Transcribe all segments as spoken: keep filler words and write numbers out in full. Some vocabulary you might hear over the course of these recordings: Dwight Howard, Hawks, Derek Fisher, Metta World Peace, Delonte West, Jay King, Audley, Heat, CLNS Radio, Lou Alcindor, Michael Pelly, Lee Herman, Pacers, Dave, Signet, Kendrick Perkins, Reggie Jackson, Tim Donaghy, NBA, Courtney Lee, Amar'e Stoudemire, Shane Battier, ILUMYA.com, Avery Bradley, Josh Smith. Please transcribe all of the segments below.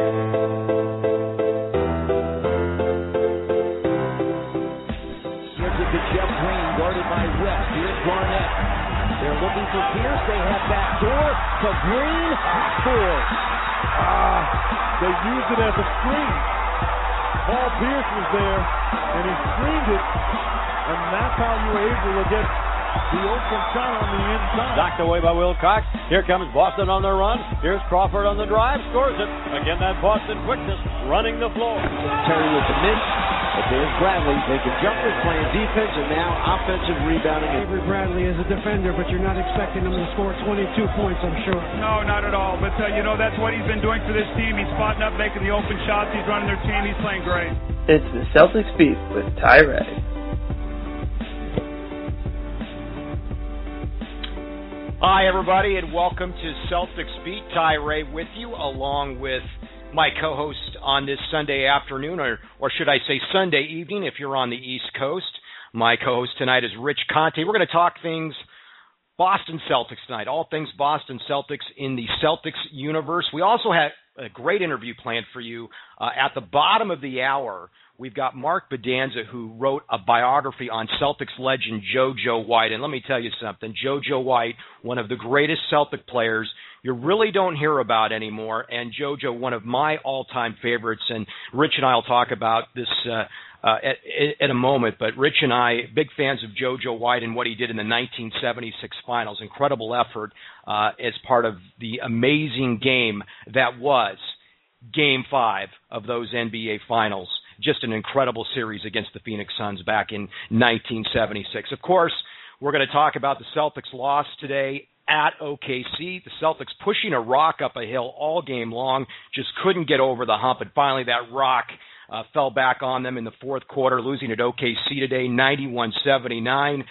Gives it to Jeff Green, guarded by West. Here's Garnett. They're looking for Pierce. They have back door to Green. Scores. Ah, they used it as a screen. Paul Pierce was there, and he screened it, and that's how you were able to get the open shot on the inside. Knocked away by Wilcox. Here comes Boston on the run. Here's Crawford on the drive, scores it. Again, that Boston quickness running the floor. Terry with the miss, but there's Bradley making jumpers, playing defense, and now offensive rebounding. Avery Bradley is a defender, but you're not expecting him to score twenty-two points, I'm sure. No, not at all. But, uh, you know, that's what he's been doing for this team. He's spotting up, making the open shots. He's running their team. He's playing great. It's the Celtics Beat with Ty Ray. Hi, everybody, and welcome to Celtics Beat. Ty Ray with you, along with my co-host on this Sunday afternoon, or, or should I say Sunday evening if you're on the East Coast. My co-host tonight is Rich Conte. We're going to talk things Boston Celtics tonight, all things Boston Celtics in the Celtics universe. We also have a great interview planned for you. Uh, at the bottom of the hour, we've got Mark Bodanza, who wrote a biography on Celtics legend Jojo White. And let me tell you something, Jojo White, one of the greatest Celtic players you really don't hear about anymore, and Jojo, one of my all-time favorites. And Rich and I will talk about this uh, uh, at, at a moment, but Rich and I, big fans of Jojo White and what he did in the nineteen seventy-six finals. Incredible effort uh, as part of the amazing game that was Game five of those N B A finals. Just an incredible series against the Phoenix Suns back in nineteen seventy-six. Of course, we're going to talk about the Celtics' loss today at O K C. The Celtics pushing a rock up a hill all game long, just couldn't get over the hump, and finally that rock uh, fell back on them in the fourth quarter, losing at O K C today, ninety-one seventy-nine.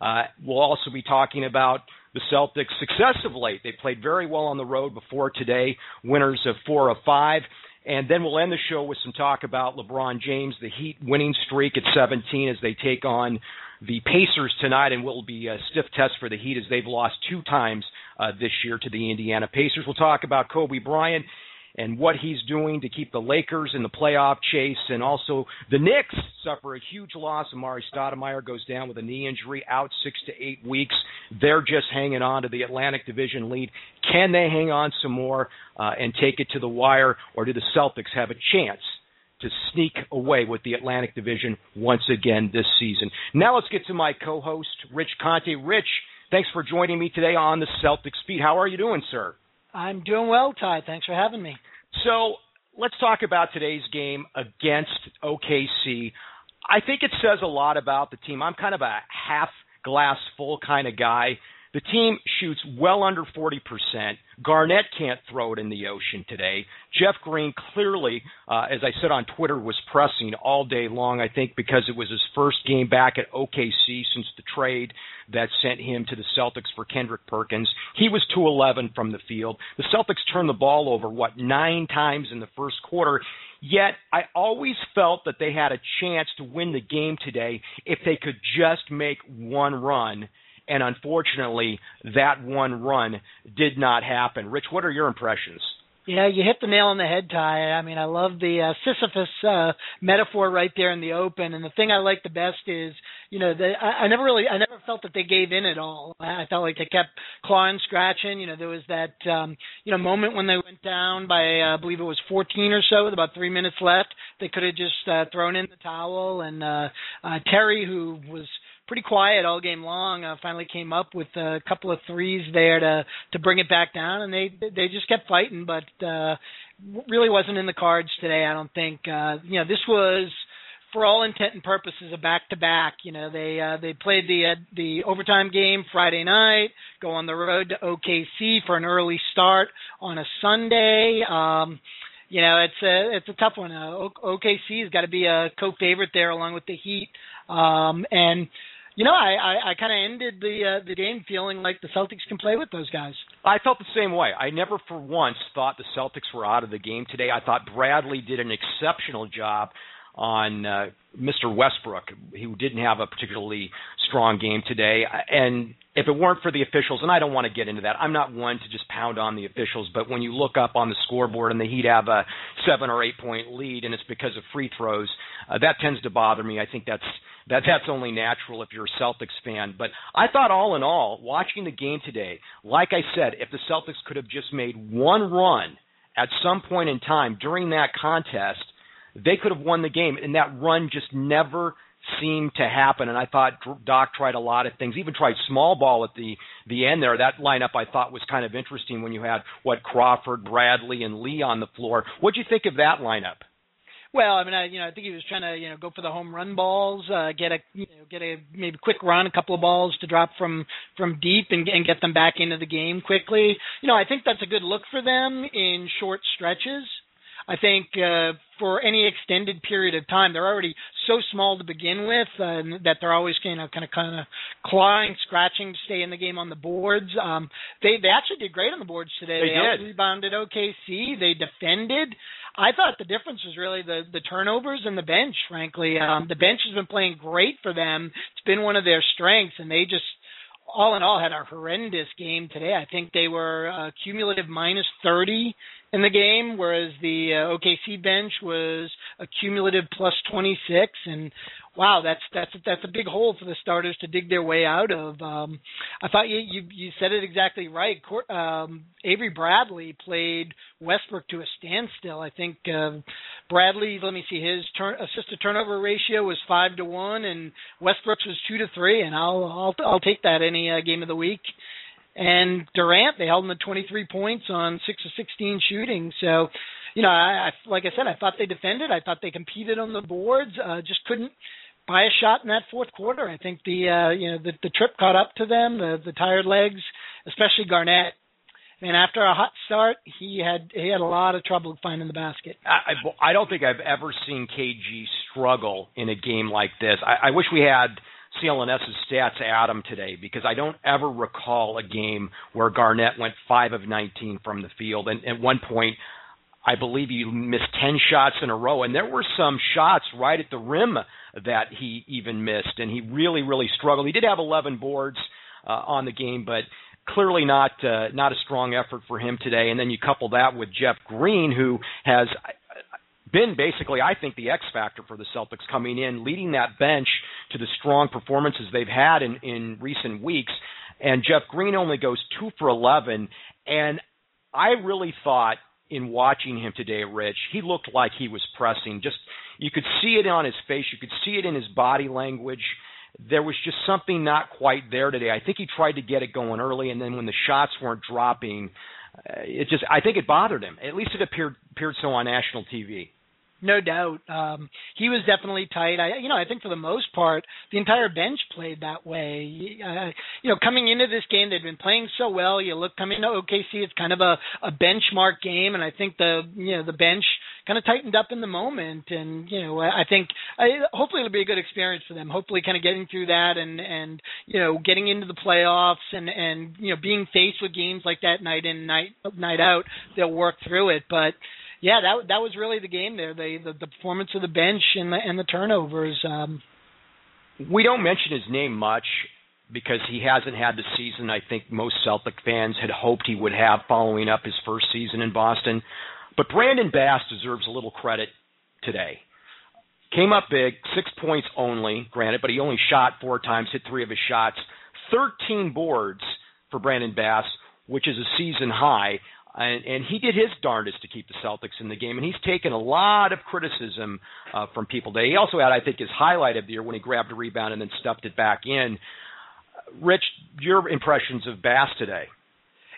Uh, we'll also be talking about the Celtics' success of late. They played very well on the road before today, winners of four of five. And then we'll end the show with some talk about LeBron James, the Heat winning streak at seventeen as they take on the Pacers tonight, and will be a stiff test for the Heat as they've lost two times uh, this year to the Indiana Pacers. We'll talk about Kobe Bryant and what he's doing to keep the Lakers in the playoff chase, and also the Knicks suffer a huge loss. Amar'e Stoudemire goes down with a knee injury, out six to eight weeks. They're just hanging on to the Atlantic Division lead. Can they hang on some more uh, and take it to the wire, or do the Celtics have a chance to sneak away with the Atlantic Division once again this season? Now let's get to my co-host, Rich Conte. Rich, thanks for joining me today on the Celtics Beat. How are you doing, sir? I'm doing well, Ty. Thanks for having me. So let's talk about today's game against O K C. I think it says a lot about the team. I'm kind of a half-glass-full kind of guy. The team shoots well under forty percent. Garnett can't throw it in the ocean today. Jeff Green clearly, uh, as I said on Twitter, was pressing all day long, I think because it was his first game back at O K C since the trade that sent him to the Celtics for Kendrick Perkins. He was two eleven from the field. The Celtics turned the ball over, what, nine times in the first quarter. Yet I always felt that they had a chance to win the game today if they could just make one run. And unfortunately, that one run did not happen. Rich, what are your impressions? Yeah, you hit the nail on the head, Ty. I mean, I love the uh, Sisyphus uh, metaphor right there in the open. And the thing I like the best is you know, they, I, I never really, I never felt that they gave in at all. I, I felt like they kept clawing, scratching. You know, there was that, um, you know, moment when they went down by, uh, I believe it was fourteen or so, with about three minutes left. They could have just uh, thrown in the towel. And uh, uh, Terry, who was pretty quiet all game long, uh, finally came up with a couple of threes there to, to bring it back down. And they, they just kept fighting, but uh, really wasn't in the cards today, I don't think. Uh, you know, this was, for all intent and purposes, a back-to-back. You know, they uh, they played the uh, the overtime game Friday night, go on the road to O K C for an early start on a Sunday. Um, you know, it's a it's a tough one. Uh, O K C has got to be a co-favorite there, along with the Heat. Um, and you know, I I, I kind of ended the uh, the game feeling like the Celtics can play with those guys. I felt the same way. I never for once thought the Celtics were out of the game today. I thought Bradley did an exceptional job on uh, Mister Westbrook, who didn't have a particularly strong game today. And if it weren't for the officials, and I don't want to get into that, I'm not one to just pound on the officials, but when you look up on the scoreboard and the Heat have a seven or eight point lead and it's because of free throws, uh, that tends to bother me. I think that's that that's only natural if you're a Celtics fan. But I thought all in all, watching the game today, like I said, if the Celtics could have just made one run at some point in time during that contest, they could have won the game, and that run just never seemed to happen. And I thought Doc tried a lot of things, even tried small ball at the, the end there. That lineup I thought was kind of interesting when you had, what, Crawford, Bradley, and Lee on the floor. What did you think of that lineup? Well, I mean, I, you know, I think he was trying to, you know, go for the home run balls, uh, get a, you know, get a maybe quick run, a couple of balls to drop from, from deep and, and get them back into the game quickly. You know, I think that's a good look for them in short stretches. I think uh, for any extended period of time, they're already so small to begin with uh, that they're always you know, kind of kind of clawing, scratching to stay in the game on the boards. Um, they they actually did great on the boards today. They, they did. Rebounded O K C. They defended. I thought the difference was really the, the turnovers and the bench, frankly. Um, the bench has been playing great for them. It's been one of their strengths, and they just, all in all, had a horrendous game today. I think they were uh, cumulative minus thirty in the game, whereas the uh, O K C bench was a cumulative plus twenty-six. And wow, that's that's that's a big hole for the starters to dig their way out of. Um, I thought you, you you said it exactly right. Court, um, Avery Bradley played Westbrook to a standstill. I think uh, Bradley, let me see, his turn, assist to turnover ratio was five to one, and Westbrook's was two to three. And I'll I'll, I'll take that any uh, game of the week. And Durant, they held him to twenty-three points on six of sixteen shooting. So, you know, I, I, like I said, I thought they defended. I thought they competed on the boards. Uh, just couldn't buy a shot in that fourth quarter. I think the uh, you know the, the trip caught up to them, the, the tired legs, especially Garnett. And after a hot start, he had he had a lot of trouble finding the basket. I, I don't think I've ever seen K G struggle in a game like this. I, I wish we had C L N S's stats at him today, because I don't ever recall a game where Garnett went five of nineteen from the field. And at one point, I believe he missed ten shots in a row. And there were some shots right at the rim that he even missed. And he really, really struggled. He did have eleven boards uh, on the game, but clearly not, uh, not a strong effort for him today. And then you couple that with Jeff Green, who has been basically, I think, the X factor for the Celtics coming in, leading that bench to the strong performances they've had in, in recent weeks. And Jeff Green only goes two for eleven. And I really thought in watching him today, Rich, he looked like he was pressing. Just, you could see it on his face. You could see it in his body language. There was just something not quite there today. I think he tried to get it going early, and then when the shots weren't dropping, uh, it just, I think it bothered him. At least it appeared, appeared so on national T V. No doubt. Um, he was definitely tight. I, you know, I think for the most part, the entire bench played that way. Uh, you know, coming into this game, they'd been playing so well. You look, coming to O K C, it's kind of a, a benchmark game, and I think the, you know, the bench kind of tightened up in the moment. And, you know, I think I, hopefully it'll be a good experience for them. Hopefully kind of getting through that and, and you know, getting into the playoffs and, and, you know, being faced with games like that night in, night, night out, they'll work through it. But yeah, that that was really the game there. They, the the performance of the bench and the, and the turnovers. Um. We don't mention his name much because he hasn't had the season I think most Celtic fans had hoped he would have following up his first season in Boston. But Brandon Bass deserves a little credit today. Came up big, six points only, granted, but he only shot four times, hit three of his shots. thirteen boards for Brandon Bass, which is a season high. And, and he did his darndest to keep the Celtics in the game, and he's taken a lot of criticism uh, from people today. He also had, I think, his highlight of the year when he grabbed a rebound and then stuffed it back in. Rich, your impressions of Bass today?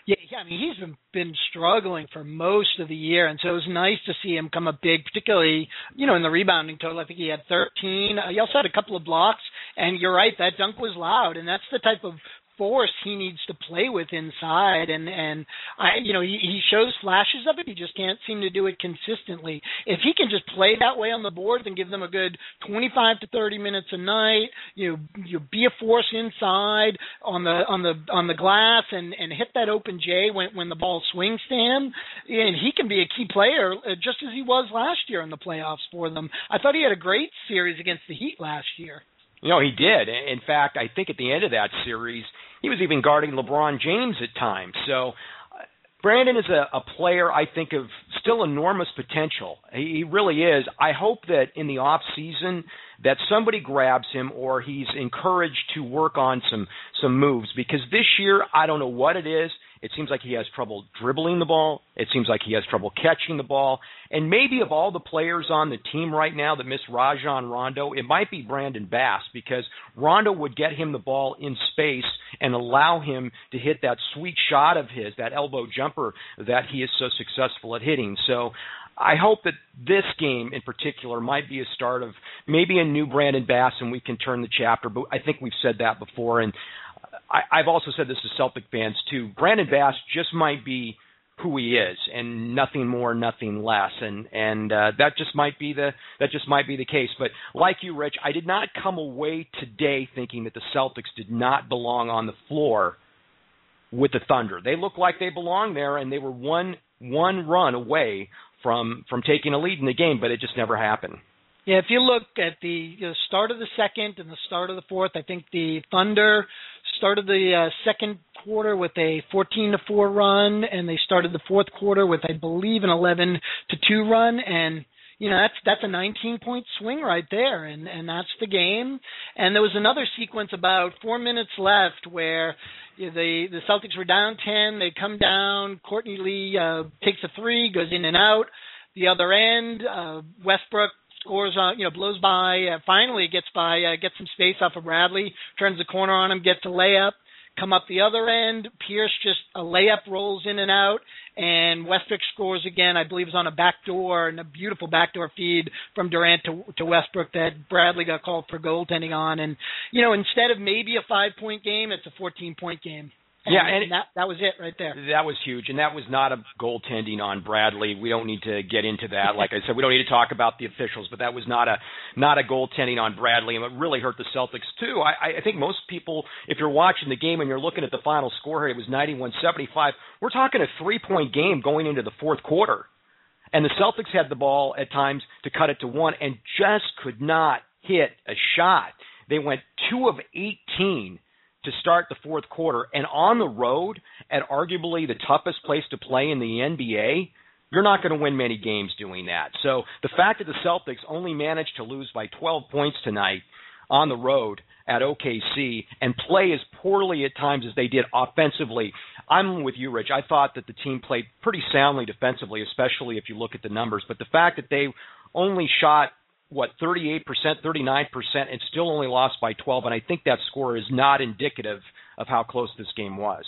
Yeah, yeah, I mean, he's been, been struggling for most of the year, and so it was nice to see him come up big, particularly, you know, in the rebounding total. I think he had thirteen. Uh, he also had a couple of blocks, and you're right, that dunk was loud, and that's the type of force he needs to play with inside. And, and I, you know, he, he shows flashes of it. He just can't seem to do it consistently. If he can just play that way on the boards and give them a good twenty-five to thirty minutes a night, you know, you be a force inside on the on the on the glass and, and hit that open J when when the ball swings to him, and he can be a key player just as he was last year in the playoffs for them. I thought he had a great series against the Heat last year. You know, he did. In fact, I think at the end of that series, he was even guarding LeBron James at times. So uh, Brandon is a, a player, I think, of still enormous potential. He, he really is. I hope that in the off season that somebody grabs him or he's encouraged to work on some, some moves, because this year, I don't know what it is. It seems like he has trouble dribbling the ball. It seems like he has trouble catching the ball. And maybe of all the players on the team right now that miss Rajon Rondo, it might be Brandon Bass, because Rondo would get him the ball in space and allow him to hit that sweet shot of his, that elbow jumper that he is so successful at hitting. So I hope that this game in particular might be a start of maybe a new Brandon Bass and we can turn the chapter. But I think we've said that before. And I've also said this to Celtic fans, too. Brandon Bass just might be who he is, and nothing more, nothing less. And and uh, that just might be the that just might be the case. But like you, Rich, I did not come away today thinking that the Celtics did not belong on the floor with the Thunder. They looked like they belonged there, and they were one one run away from from taking a lead in the game, but it just never happened. Yeah, if you look at the you know, start of the second and the start of the fourth, I think the Thunder started the uh, second quarter with a fourteen to four run, and they started the fourth quarter with, I believe, an eleven to two run, and you know, that's that's a nineteen-point swing right there, and, and that's the game. And there was another sequence about four minutes left where you know, the, the Celtics were down ten. They come down. Courtney Lee uh, takes a three, goes in and out. The other end, uh, Westbrook scores, uh, you know, blows by, uh, finally gets by, uh, gets some space off of Bradley, turns the corner on him, gets a layup, come up the other end, Pierce just a layup rolls in and out, and Westbrook scores again, I believe it was on a backdoor, and a beautiful backdoor feed from Durant to, to Westbrook that Bradley got called for goaltending on. And, you know, instead of maybe a five-point game, it's a fourteen-point game. And, yeah, and, and that, that was it right there. That was huge, and that was not a goaltending on Bradley. We don't need to get into that. Like I said, we don't need to talk about the officials, but that was not a not a goaltending on Bradley, and it really hurt the Celtics too. I, I think most people, if you're watching the game and you're looking at the final score here, it was ninety-one seventy-five. We're talking a three-point game going into the fourth quarter, and the Celtics had the ball at times to cut it to one and just could not hit a shot. They went two of eighteen to start the fourth quarter, and on the road at arguably the toughest place to play in the N B A, you're not going to win many games doing that. So the fact that the Celtics only managed to lose by twelve points tonight on the road at O K C and play as poorly at times as they did offensively, I'm with you, Rich. I thought that the team played pretty soundly defensively, especially if you look at the numbers. But the fact that they only shot what, thirty-eight percent, thirty-nine percent, and still only lost by twelve. And I think that score is not indicative of how close this game was.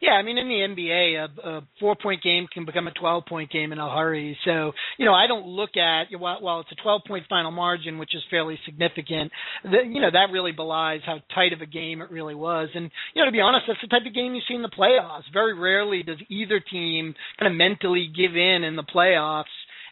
Yeah, I mean, in the N B A, a, a four-point game can become a twelve-point game in a hurry. So, you know, I don't look at, while it's a twelve-point final margin, which is fairly significant, the, you know, that really belies how tight of a game it really was. And, you know, to be honest, that's the type of game you see in the playoffs. Very rarely does either team kind of mentally give in in the playoffs.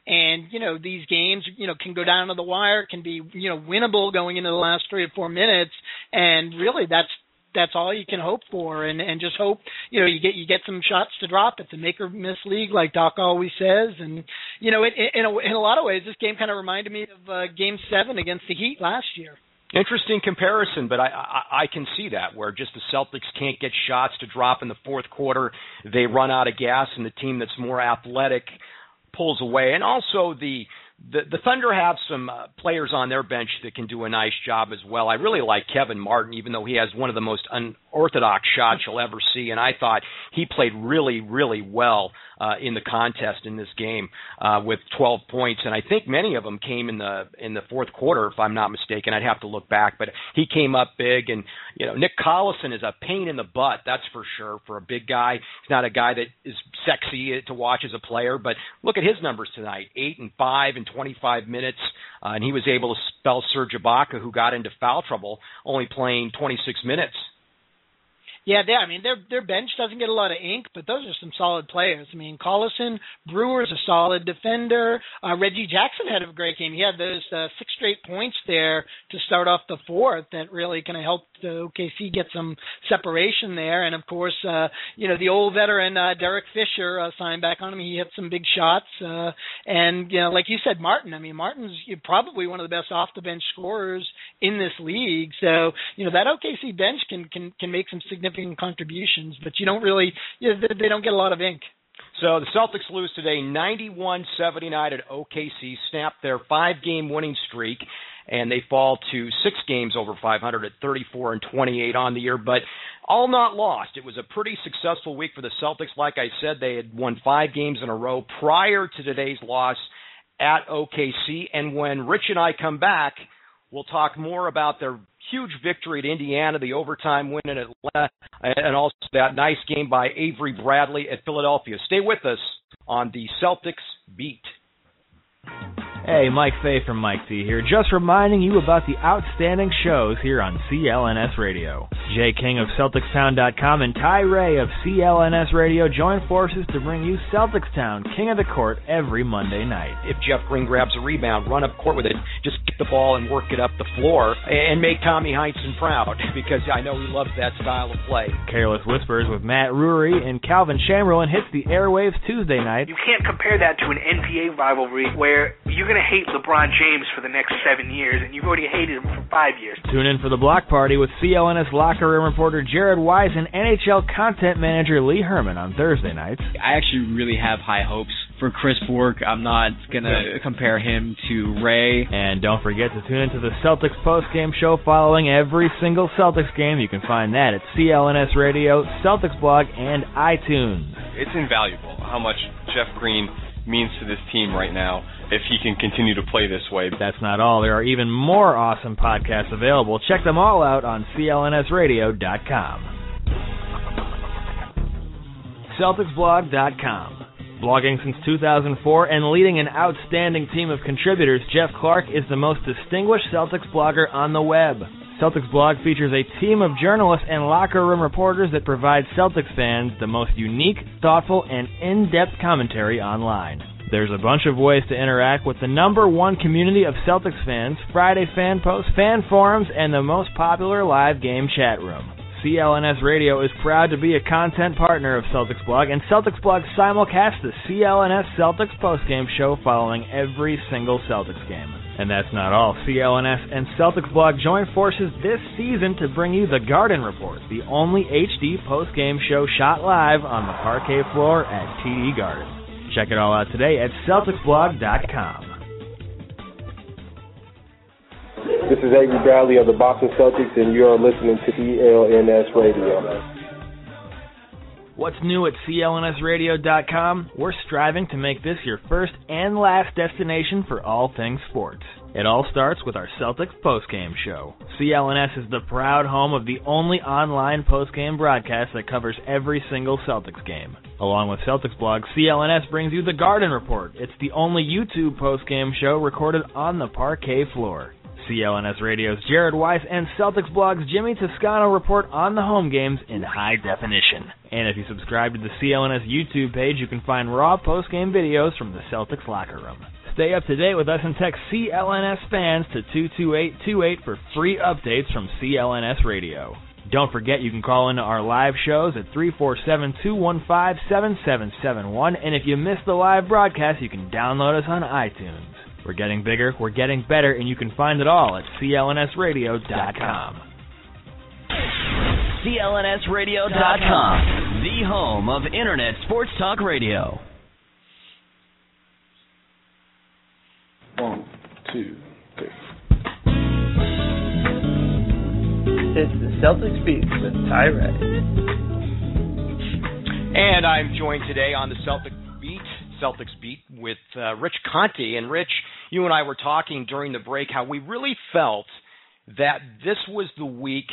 And, you know, these games, you know, can go down to the wire, can be, you know, winnable going into the last three or four minutes. And really that's that's all you can hope for, and, and just hope, you know, you get you get some shots to drop. It's a make or miss league, like Doc always says. And, you know, it, it, in, a, in a lot of ways, this game kind of reminded me of uh, Game seven against the Heat last year. Interesting comparison, but I, I I can see that, where just the Celtics can't get shots to drop in the fourth quarter. They run out of gas, and the team that's more athletic – pulls away. And also the The, the Thunder have some uh, players on their bench that can do a nice job as well. I really like Kevin Martin, even though he has one of the most unorthodox shots you'll ever see, and I thought he played really, really well uh, in the contest in this game uh, with twelve points, and I think many of them came in the in the fourth quarter, if I'm not mistaken. I'd have to look back, but he came up big, and you know Nick Collison is a pain in the butt, that's for sure, for a big guy. He's not a guy that is sexy to watch as a player, but look at his numbers tonight: eight and five and twenty-five minutes, uh, and he was able to spell Serge Ibaka, who got into foul trouble, only playing twenty-six minutes. Yeah, they, I mean, their their bench doesn't get a lot of ink, but those are some solid players. I mean, Collison, Brewer's a solid defender. Uh, Reggie Jackson had a great game. He had those uh, six straight points there to start off the fourth that really kind of helped the O K C get some separation there. And, of course, uh, you know, the old veteran uh, Derek Fisher uh, signed back on him. He hit some big shots. Uh, and, you know, like you said, Martin. I mean, Martin's probably one of the best off-the-bench scorers in this league. So, you know, that O K C bench can, can, can make some significant contributions, but you don't really, you know, they don't get a lot of ink. So the Celtics lose today ninety-one seventy-nine at O K C, snap their five-game winning streak, and they fall to six games over five hundred at thirty-four and twenty-eight on the year, but all not lost. It was a pretty successful week for the Celtics. Like I said, they had won five games in a row prior to today's loss at O K C, and when Rich and I come back, we'll talk more about their huge victory at Indiana, the overtime win in Atlanta, and also that nice game by Avery Bradley at Philadelphia. Stay with us on the Celtics Beat. Hey, Mike Fay from Mike T here, just reminding you about the outstanding shows here on C L N S Radio. Jay King of Celtics Town dot com and Ty Ray of C L N S Radio join forces to bring you Celtics Town, King of the Court, every Monday night. If Jeff Green grabs a rebound, run up court with it, just get the ball and work it up the floor, and make Tommy Heinsohn proud, because I know he loves that style of play. Careless Whispers with Matt Ruery and Calvin Chamberlain hits the airwaves Tuesday night. You can't compare that to an N B A rivalry where you're going to hate LeBron James for the next seven years, and you've already hated him for five years. Tune in for the Block Party with C L N S locker room reporter Jared Wise and N H L content manager Lee Herman on Thursday nights. I actually really have high hopes for Chris Bourque. I'm not going to compare him to Ray. And don't forget to tune into the Celtics postgame show following every single Celtics game. You can find that at C L N S Radio, Celtics Blog, and iTunes. It's invaluable how much Jeff Green means to this team right now if he can continue to play this way. That's not all. There are even more awesome podcasts available. Check them all out on C L N S radio dot com. Celtics Blog dot com. Blogging since two thousand four and leading an outstanding team of contributors, Jeff Clark is the most distinguished Celtics blogger on the web. Celtics Blog features a team of journalists and locker room reporters that provide Celtics fans the most unique, thoughtful, and in-depth commentary online. There's a bunch of ways to interact with the number one community of Celtics fans, Friday fan posts, fan forums, and the most popular live game chat room. C L N S Radio is proud to be a content partner of Celtics Blog, and Celtics Blog simulcasts the C L N S Celtics postgame show following every single Celtics game. And that's not all. C L N S and Celtics Blog join forces this season to bring you The Garden Report, the only H D postgame show shot live on the parquet floor at T D Garden. Check it all out today at Celtics Blog dot com. This is Avery Bradley of the Boston Celtics, and you're listening to C L N S Radio. What's new at C L N S radio dot com? We're striving to make this your first and last destination for all things sports. It all starts with our Celtics postgame show. C L N S is the proud home of the only online postgame broadcast that covers every single Celtics game. Along with Celtics Blog, C L N S brings you The Garden Report. It's the only YouTube postgame show recorded on the parquet floor. C L N S Radio's Jared Weiss and Celtics Blog's Jimmy Toscano report on the home games in high definition. And if you subscribe to the C L N S YouTube page, you can find raw post-game videos from the Celtics locker room. Stay up to date with us and text C L N S fans to two two eight two eight for free updates from C L N S Radio. Don't forget you can call into our live shows at three four seven, two one five, seven seven seven one, and if you miss the live broadcast, you can download us on iTunes. We're getting bigger, we're getting better, and you can find it all at C L N S radio dot com. C L N S radio dot com, the home of Internet Sports Talk Radio. One, two, three. It's the Celtics Beat with Ty Ray. And I'm joined today on the Celtic Beat, Celtics Beat with uh, Rich Conte. And Rich, you and I were talking during the break how we really felt that this was the week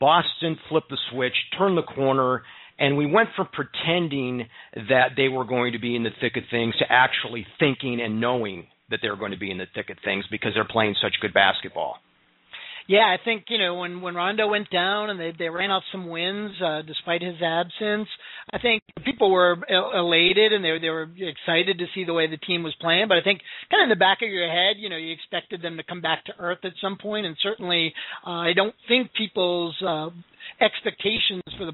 Boston flipped the switch, turned the corner, and we went from pretending that they were going to be in the thick of things to actually thinking and knowing that they're going to be in the thick of things because they're playing such good basketball. Yeah, I think, you know, when, when Rondo went down and they, they ran off some wins uh, despite his absence, I think people were elated and they, they were excited to see the way the team was playing. But I think kind of in the back of your head, you know, you expected them to come back to earth at some point. And certainly uh, I don't think people's uh, expectations for the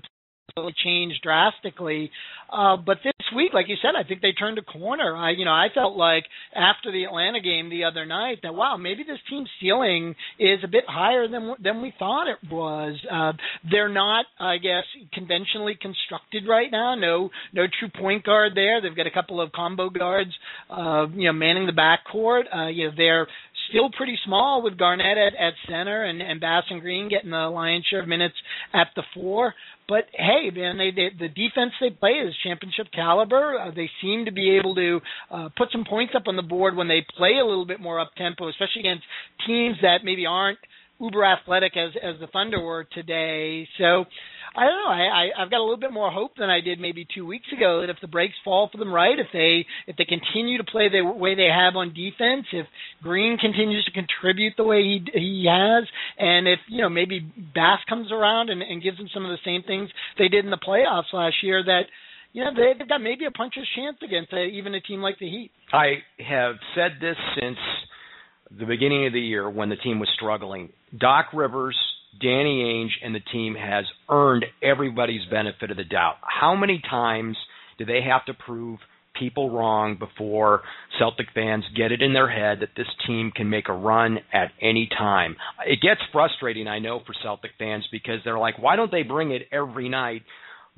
changed drastically. Uh, but this week, like you said, I think they turned a corner. I, you know, I felt like after the Atlanta game the other night that, wow, maybe this team's ceiling is a bit higher than than we thought it was. Uh, they're not, I guess, conventionally constructed right now. No, no true point guard there. They've got a couple of combo guards, uh, you know, manning the backcourt. Uh, you know, they're still pretty small with Garnett at, at center and, and Bass and Green getting the lion's share of minutes at the four. But, hey, man, they, they, the defense they play is championship caliber. Uh, they seem to be able to uh, put some points up on the board when they play a little bit more up-tempo, especially against teams that maybe aren't uber athletic as, as the Thunder were today. So I don't know. I, I, I've got a little bit more hope than I did maybe two weeks ago that if the breaks fall for them right, if they if they continue to play the way they have on defense, if Green continues to contribute the way he he has, and if, you know, maybe Bass comes around and, and gives them some of the same things they did in the playoffs last year, that, you know, they've got maybe a puncher's chance against a, even a team like the Heat. I have said this since the beginning of the year when the team was struggling. Doc Rivers, Danny Ainge, and the team has earned everybody's benefit of the doubt. How many times do they have to prove people wrong before Celtic fans get it in their head that this team can make a run at any time? It gets frustrating, I know, for Celtic fans because they're like, why don't they bring it every night?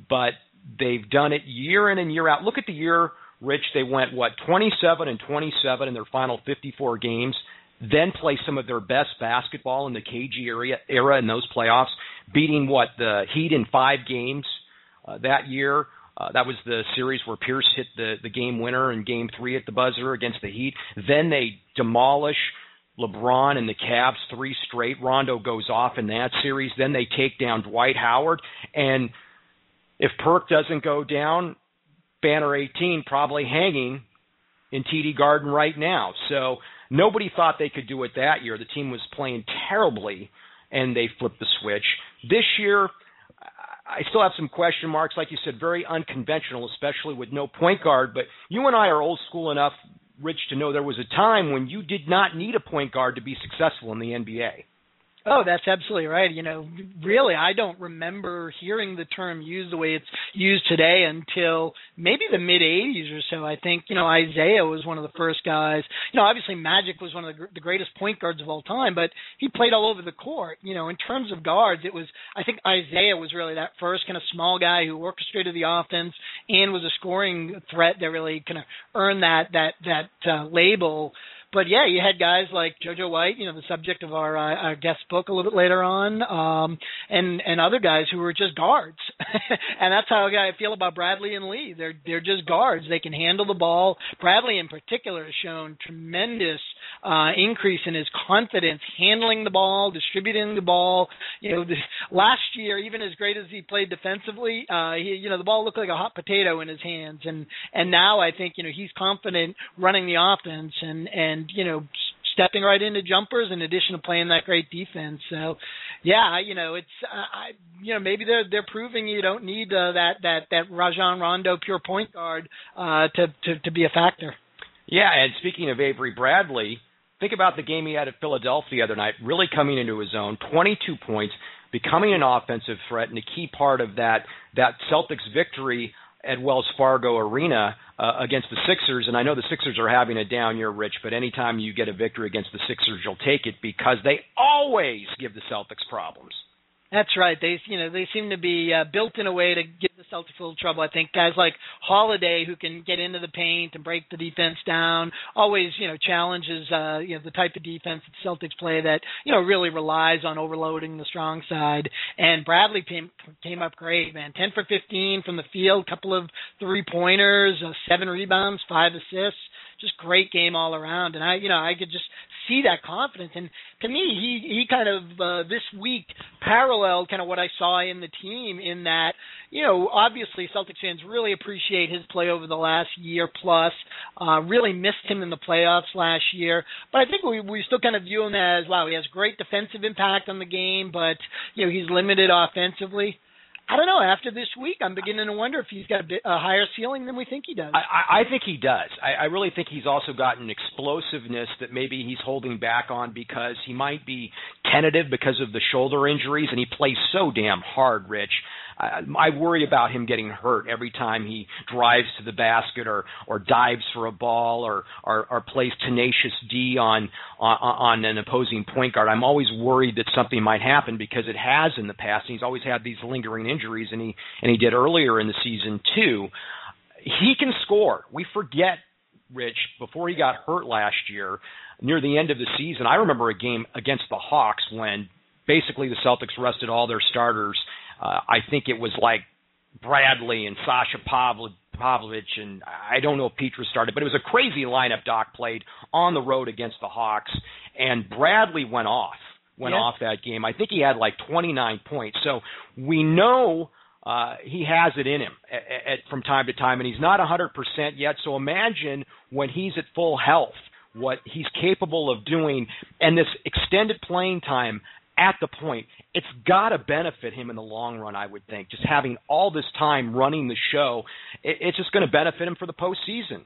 But they've done it year in and year out. Look at the year, Rich, they went, what, twenty-seven and twenty-seven in their final fifty-four games, then play some of their best basketball in the K G era, era in those playoffs, beating, what, the Heat in five games uh, that year. Uh, that was the series where Pierce hit the, the game winner in game three at the buzzer against the Heat. Then they demolish LeBron and the Cavs three straight. Rondo goes off in that series. Then they take down Dwight Howard. And if Perk doesn't go down, Banner eighteen probably hanging in T D Garden right now. So nobody thought they could do it that year. The team was playing terribly, and they flipped the switch. This year, I still have some question marks. Like you said, very unconventional, especially with no point guard. But you and I are old school enough, Rich, to know there was a time when you did not need a point guard to be successful in the N B A. Oh, that's absolutely right. You know, really, I don't remember hearing the term used the way it's used today until maybe the mid-eighties or so. I think, you know, Isaiah was one of the first guys. You know, obviously Magic was one of the, the greatest point guards of all time, but he played all over the court. You know, in terms of guards, it was, I think Isaiah was really that first kind of small guy who orchestrated the offense and was a scoring threat that really kind of earned that, that, that uh, label. But, yeah, you had guys like Jojo White, you know, the subject of our, uh, our guest book a little bit later on, um, and, and other guys who were just guards. And that's how I feel about Bradley and Lee. They're, they're just guards. They can handle the ball. Bradley in particular has shown tremendous uh, increase in his confidence, handling the ball, distributing the ball. You know, the, last year, even as great as he played defensively, uh, he, you know, the ball looked like a hot potato in his hands. And, and now I think, you know, he's confident running the offense and, and, you know, stepping right into jumpers in addition to playing that great defense. So, yeah, you know, it's, uh, I, you know, maybe they're, they're proving you don't need uh, that, that, that Rajon Rondo pure point guard uh, to, to, to be a factor. Yeah, and speaking of Avery Bradley, think about the game he had at Philadelphia the other night, really coming into his own, twenty-two points, becoming an offensive threat, and a key part of that, that Celtics victory at Wells Fargo Arena uh, against the Sixers. And I know the Sixers are having a down year, Rich, but anytime you get a victory against the Sixers, you'll take it because they always give the Celtics problems. That's right. They, you know, they seem to be uh, built in a way to give the Celtics a little trouble. I think guys like Holiday, who can get into the paint and break the defense down, always, you know, challenges, uh, you know, the type of defense that Celtics play that, you know, really relies on overloading the strong side. And Bradley came, came up great, man. ten for fifteen from the field, couple of three-pointers, uh, seven rebounds, five assists. Just great game all around. And I, you know, I could just see that confidence. And to me, he, he kind of, uh, this week paralleled kind of what I saw in the team in that, you know, obviously Celtics fans really appreciate his play over the last year plus, uh, really missed him in the playoffs last year. But I think we, we still kind of view him as, wow, he has great defensive impact on the game, but, you know, he's limited offensively. I don't know. After this week, I'm beginning to wonder if he's got a, bit, a higher ceiling than we think he does. I, I think he does. I, I really think he's also gotten explosiveness that maybe he's holding back on because he might be tentative because of the shoulder injuries, and he plays so damn hard, Rich. I, I worry about him getting hurt every time he drives to the basket or, or dives for a ball or, or, or plays tenacious D on, on on an opposing point guard. I'm always worried that something might happen because it has in the past. And he's always had these lingering injuries, and he and he did earlier in the season too. He can score. We forget, Rich, before he got hurt last year, near the end of the season, I remember a game against the Hawks when basically the Celtics rested all their starters. Uh, I think it was like Bradley and Sasha Pavlovich, and I don't know if Petra started, but it was a crazy lineup Doc played on the road against the Hawks, and Bradley went off, went yeah. off that game. I think he had like twenty-nine points. So we know uh, he has it in him at, at, from time to time, and he's not one hundred percent yet. So imagine when he's at full health, what he's capable of doing, and this extended playing time at the point, it's got to benefit him in the long run, I would think. Just having all this time running the show, it, it's just going to benefit him for the postseason.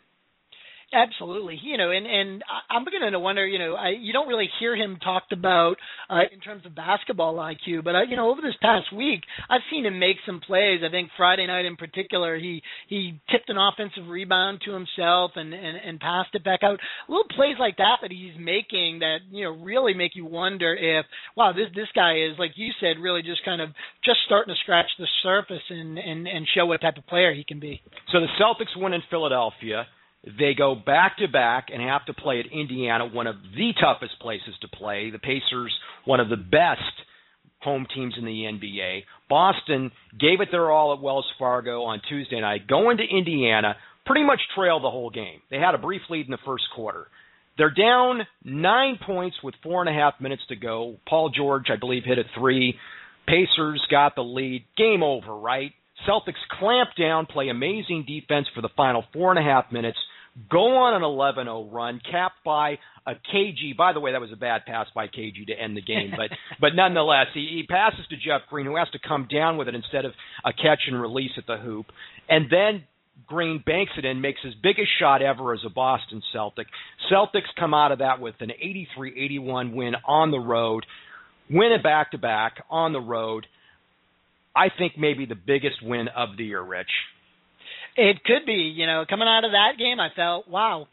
Absolutely. You know, and, and I'm beginning to wonder, you know, I, you don't really hear him talked about uh, in terms of basketball I Q, but, I, you know, over this past week, I've seen him make some plays. I think Friday night in particular, he, he tipped an offensive rebound to himself and, and, and passed it back out. Little plays like that that he's making that, you know, really make you wonder if, wow, this, this guy is, like you said, really just kind of just starting to scratch the surface and, and, and show what type of player he can be. So the Celtics win in Philadelphia. They go back-to-back and have to play at Indiana, one of the toughest places to play. The Pacers, one of the best home teams in the N B A. Boston gave it their all at Wells Fargo on Tuesday night. Going to Indiana, pretty much trailed the whole game. They had a brief lead in the first quarter. They're down nine points with four and a half minutes to go. Paul George, I believe, hit a three. Pacers got the lead. Game over, right? Celtics clamp down, play amazing defense for the final four and a half minutes, go on an eleven oh run, capped by a K G. By the way, that was a bad pass by K G to end the game, but but nonetheless, he, he passes to Jeff Green, who has to come down with it instead of a catch and release at the hoop. And then Green banks it in, makes his biggest shot ever as a Boston Celtic. Celtics come out of that with an eighty-three eighty-one win on the road, win a back-to-back on the road. I think maybe the biggest win of the year, Rich. It could be. You know, coming out of that game, I felt, wow,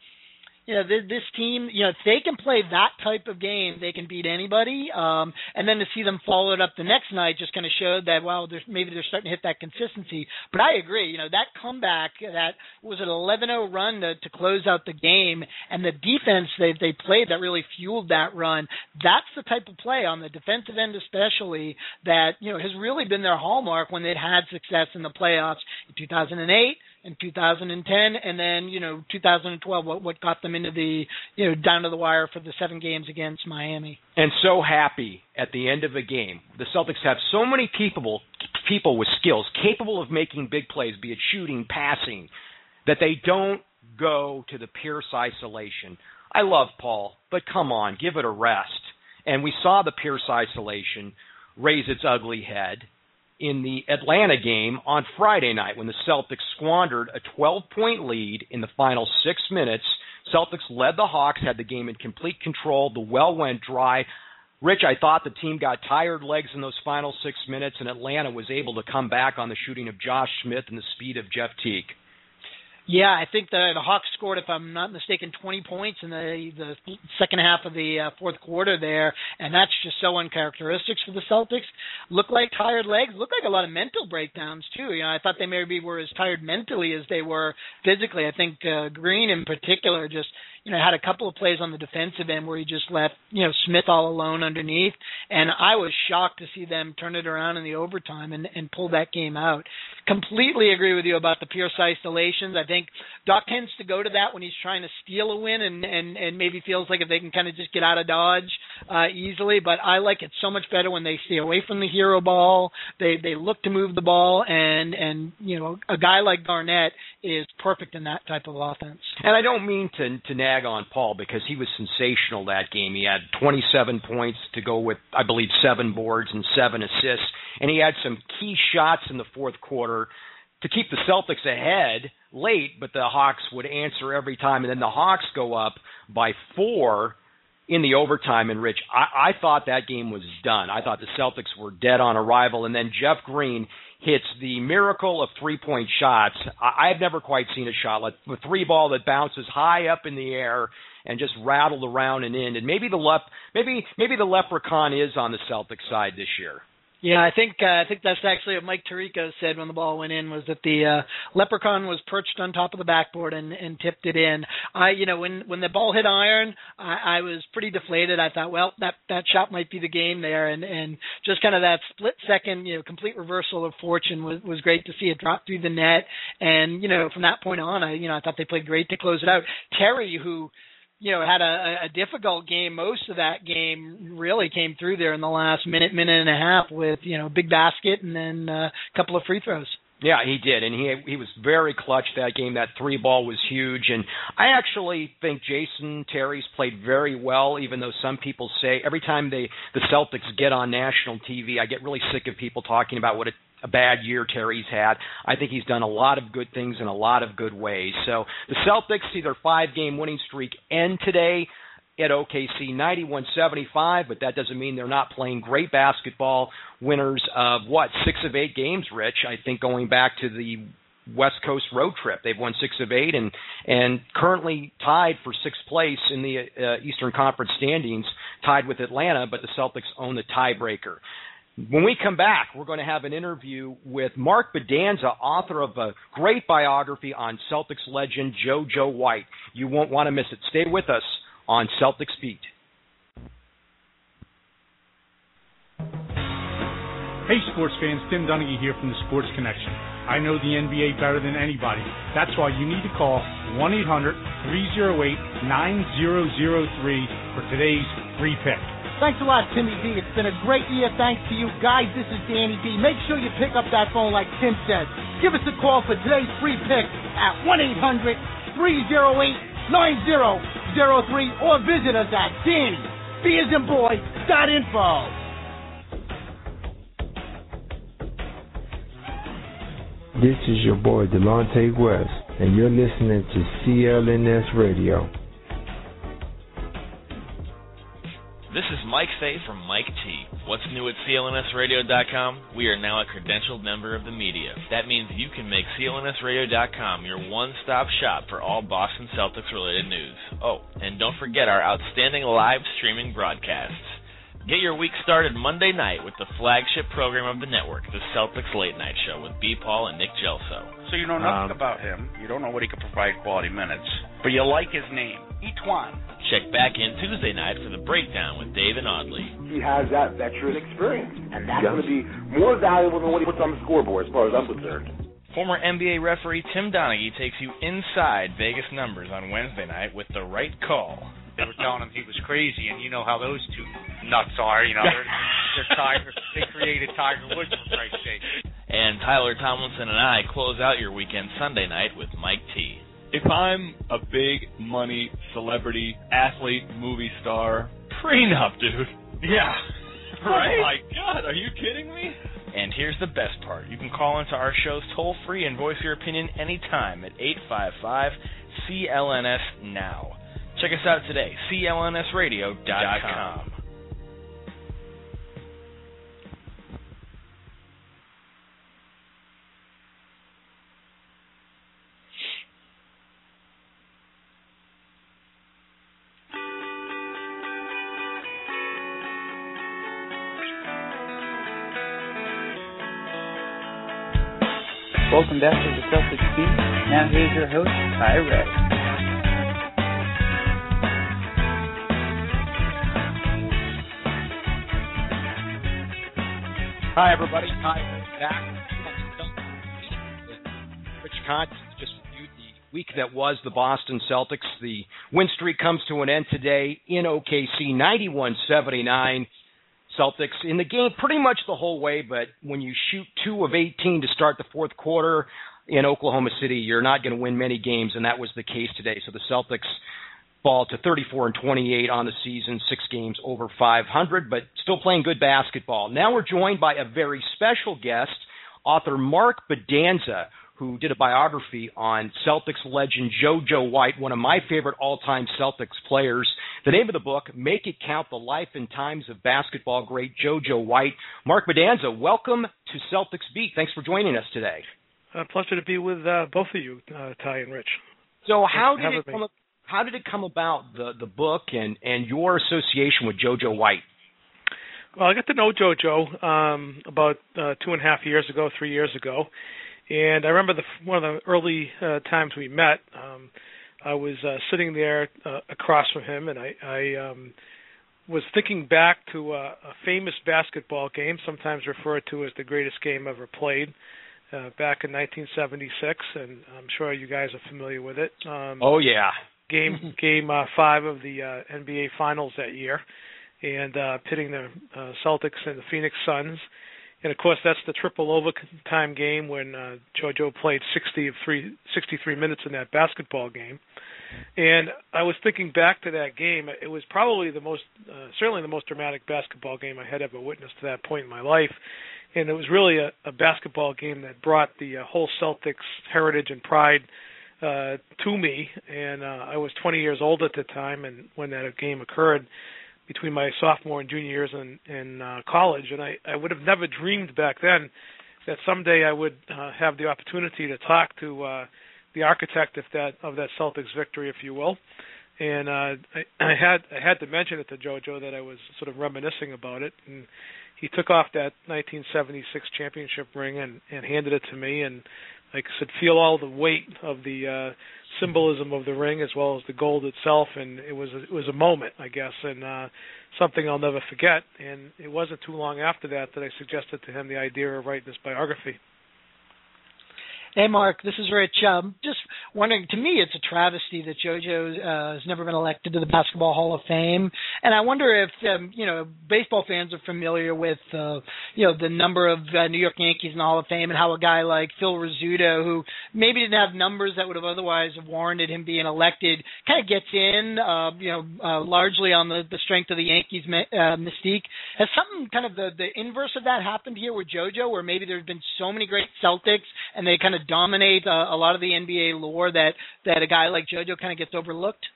you know, this, this team, you know, if they can play that type of game, they can beat anybody. Um, and then to see them follow it up the next night just kind of showed that, well, there's, maybe they're starting to hit that consistency. But I agree. You know, that comeback, that was an eleven oh run to, to close out the game, and the defense they, they played that really fueled that run, that's the type of play on the defensive end especially that, you know, has really been their hallmark when they'd had success in the playoffs in two thousand eight. In two thousand ten, and then, you know, two thousand twelve, what, what got them into the, you know, down to the wire for the seven games against Miami. And so happy at the end of a game. The Celtics have so many people, people with skills capable of making big plays, be it shooting, passing, that they don't go to the Pierce isolation. I love Paul, but come on, give it a rest. And we saw the Pierce isolation raise its ugly head in the Atlanta game on Friday night when the Celtics squandered a twelve-point lead in the final six minutes. Celtics led the Hawks, had the game in complete control. The well went dry. Rich, I thought the team got tired legs in those final six minutes, and Atlanta was able to come back on the shooting of Josh Smith and the speed of Jeff Teague. Yeah, I think the, the Hawks scored, if I'm not mistaken, twenty points in the, the second half of the uh, fourth quarter there, and that's just so uncharacteristic for the Celtics. Looked like tired legs, looked like a lot of mental breakdowns, too. You know, I thought they maybe were as tired mentally as they were physically. I think uh, Green in particular just, you know, had a couple of plays on the defensive end where he just left, you know, Smith all alone underneath, and I was shocked to see them turn it around in the overtime and, and pull that game out. Completely agree with you about the Pierce isolations. I think I think Doc tends to go to that when he's trying to steal a win and, and, and maybe feels like if they can kind of just get out of Dodge uh, easily. But I like it so much better when they stay away from the hero ball. They they look to move the ball, and, and you know, a guy like Garnett is perfect in that type of offense. And I don't mean to, to nag on Paul because he was sensational that game. He had twenty-seven points to go with, I believe, seven boards and seven assists. And he had some key shots in the fourth quarter to keep the Celtics ahead late, but the Hawks would answer every time. And then the Hawks go up by four in the overtime. And, Rich, I, I thought that game was done. I thought the Celtics were dead on arrival. And then Jeff Green hits the miracle of three-point shots. I, I've never quite seen a shot like a three-ball that bounces high up in the air and just rattled around and in. And maybe the lep, maybe maybe the leprechaun is on the Celtics side this year. Yeah, I think uh, I think that's actually what Mike Tirico said when the ball went in, was that the uh, leprechaun was perched on top of the backboard and, and tipped it in. I, you know, when, when the ball hit iron, I, I was pretty deflated. I thought, well, that, that shot might be the game there, and, and just kind of that split second, you know, complete reversal of fortune was, was great to see. It drop through the net, and you know, from that point on, I you know I thought they played great to close it out. Terry, who, you know, had a, a difficult game. Most of that game really came through there in the last minute, minute and a half with, you know, big basket and then a couple of free throws. Yeah, he did, and he he was very clutch that game. That three ball was huge, and I actually think Jason Terry's played very well, even though some people say every time they the Celtics get on national T V, I get really sick of people talking about what a a bad year Terry's had. I think he's done a lot of good things in a lot of good ways. So the Celtics see their five-game winning streak end today at O K C ninety-one seventy-five, but that doesn't mean they're not playing great basketball. Winners of, what, six of eight games, Rich, I think, going back to the West Coast road trip. They've won six of eight and and currently tied for sixth place in the uh, Eastern Conference standings, tied with Atlanta, but the Celtics own the tiebreaker. When we come back, we're going to have an interview with Mark Bodanza, author of a great biography on Celtics legend Jojo White. You won't want to miss it. Stay with us on Celtics Beat. Hey, sports fans, Tim Donaghy here from the Sports Connection. I know the N B A better than anybody. That's why you need to call one eight hundred three oh eight nine oh oh three for today's free pick. Thanks a lot, Timmy D. It's been a great year. Thanks to you guys. This is Danny D. Make sure you pick up that phone like Tim says. Give us a call for today's free pick at one eight hundred three oh eight nine oh oh three or visit us at danny b as in boy dot info. This is your boy, Delonte West, and you're listening to C L N S Radio. This is Mike Fay from Mike T. What's new at C L N S radio dot com? We are now a credentialed member of the media. That means you can make C L N S radio dot com your one-stop shop for all Boston Celtics-related news. Oh, and don't forget our outstanding live streaming broadcasts. Get your week started Monday night with the flagship program of the network, the Celtics Late Night Show with B. Paul and Nick Gelso. So you know nothing um, about him. You don't know what he can provide quality minutes. But you like his name, Etwan. Check back in Tuesday night for The Breakdown with Dave and Audley. He has that veteran experience, and that's yes. going to be more valuable than what he puts on the scoreboard as far as I'm concerned. Former N B A referee Tim Donaghy takes you inside Vegas numbers on Wednesday night with The Right Call. They were telling him he was crazy, and you know how those two nuts are. You know, they're, they're Tiger. They created Tiger Woods, for Christ's sake. And Tyler Tomlinson and I close out your weekend Sunday night with Mike T. If I'm a big money celebrity, athlete, movie star, prenup, dude. Yeah. Right? Oh, my God. Are you kidding me? And here's the best part. You can call into our shows toll-free and voice your opinion anytime at eight five five C L N S now. Check us out today, C L N S radio dot com. Welcome back to the Celtics Beat. Now here's your host, Ty Ray. Hi, everybody. Ty is back with Rich Conte. Just reviewed the week that was the Boston Celtics. The win streak comes to an end today in O K C, ninety-one seventy-nine. Celtics in the game pretty much the whole way, but when you shoot two of eighteen to start the fourth quarter in Oklahoma City, you're not going to win many games, and that was the case today. So the Celtics fall to thirty-four and twenty-eight on the season, six games over five hundred, but still playing good basketball. Now we're joined by a very special guest, author Mark Bodanza, who did a biography on Celtics legend Jojo White, one of my favorite all-time Celtics players. The name of the book, Make It Count, The Life and Times of Basketball Great Jojo White. Mark Bodanza, welcome to Celtics Beat. Thanks for joining us today. A pleasure to be with uh, both of you, uh, Ty and Rich. So how did, it come up, how did it come about, the, the book and, and your association with Jojo White? Well, I got to know Jojo um, about uh, two and a half years ago, three years ago. And I remember the, one of the early uh, times we met, um, I was uh, sitting there uh, across from him, and I, I um, was thinking back to uh, a famous basketball game, sometimes referred to as the greatest game ever played, uh, back in nineteen seventy-six, and I'm sure you guys are familiar with it. Um, oh, yeah. Game game uh, five of the uh, N B A Finals that year, and uh, pitting the uh, Celtics and the Phoenix Suns. And, of course, that's the triple overtime game when uh, Jojo played sixty of three, sixty-three minutes in that basketball game. And I was thinking back to that game. It was probably the most, uh, certainly the most dramatic basketball game I had ever witnessed to that point in my life. And it was really a, a basketball game that brought the uh, whole Celtics heritage and pride uh, to me. And uh, I was twenty years old at the time, and when that game occurred, between my sophomore and junior years in, in uh, college, and I, I would have never dreamed back then that someday I would uh, have the opportunity to talk to uh, the architect of that of that Celtics victory, if you will. And uh, I, I had I had to mention it to Jojo that I was sort of reminiscing about it, and he took off that nineteen seventy-six championship ring and, and handed it to me, and I could feel all the weight of the uh, symbolism of the ring as well as the gold itself, and it was a, it was a moment, I guess, and uh, something I'll never forget. And it wasn't too long after that that I suggested to him the idea of writing this biography. Hey, Mark, this is Rich. Um, just wondering, to me, it's a travesty that JoJo uh, has never been elected to the Basketball Hall of Fame. And I wonder if, um, you know, baseball fans are familiar with, uh, you know, the number of uh, New York Yankees in the Hall of Fame and how a guy like Phil Rizzuto, who maybe didn't have numbers that would have otherwise warranted him being elected, kind of gets in, uh, you know, uh, largely on the, the strength of the Yankees uh, mystique. Has something kind of the, the inverse of that happened here with JoJo, where maybe there's been so many great Celtics and they kind of dominate uh, a lot of the N B A lore that, that a guy like JoJo kind of gets overlooked?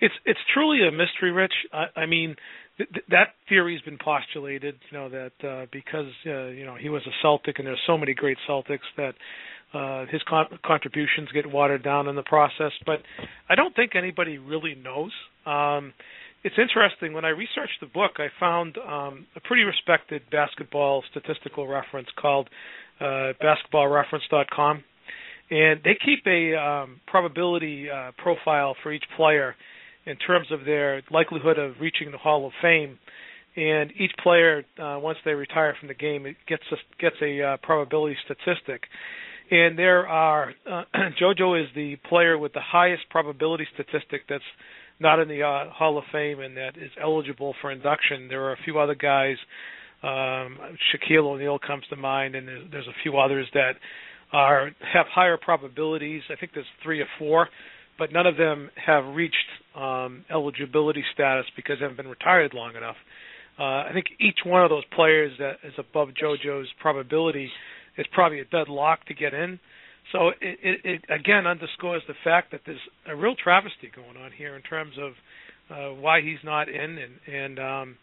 It's it's truly a mystery, Rich. I, I mean, th- th- that theory's been postulated, you know, that uh, because, uh, you know, he was a Celtic and there's so many great Celtics that uh, his con- contributions get watered down in the process. But I don't think anybody really knows. Um, it's interesting. When I researched the book, I found um, a pretty respected basketball statistical reference called Uh, basketball reference dot com, and they keep a um, probability uh, profile for each player in terms of their likelihood of reaching the Hall of Fame. And each player, uh, once they retire from the game, it gets a, gets a uh, probability statistic. And there are uh, JoJo is the player with the highest probability statistic that's not in the uh, Hall of Fame and that is eligible for induction. There are a few other guys. Um, Shaquille O'Neal comes to mind, and there's, there's a few others that are have higher probabilities. I think there's three or four, but none of them have reached um, eligibility status because they haven't been retired long enough. Uh, I think each one of those players that is above JoJo's probability is probably a deadlock to get in. So it, it, it again underscores the fact that there's a real travesty going on here in terms of uh, why he's not in, and, and um,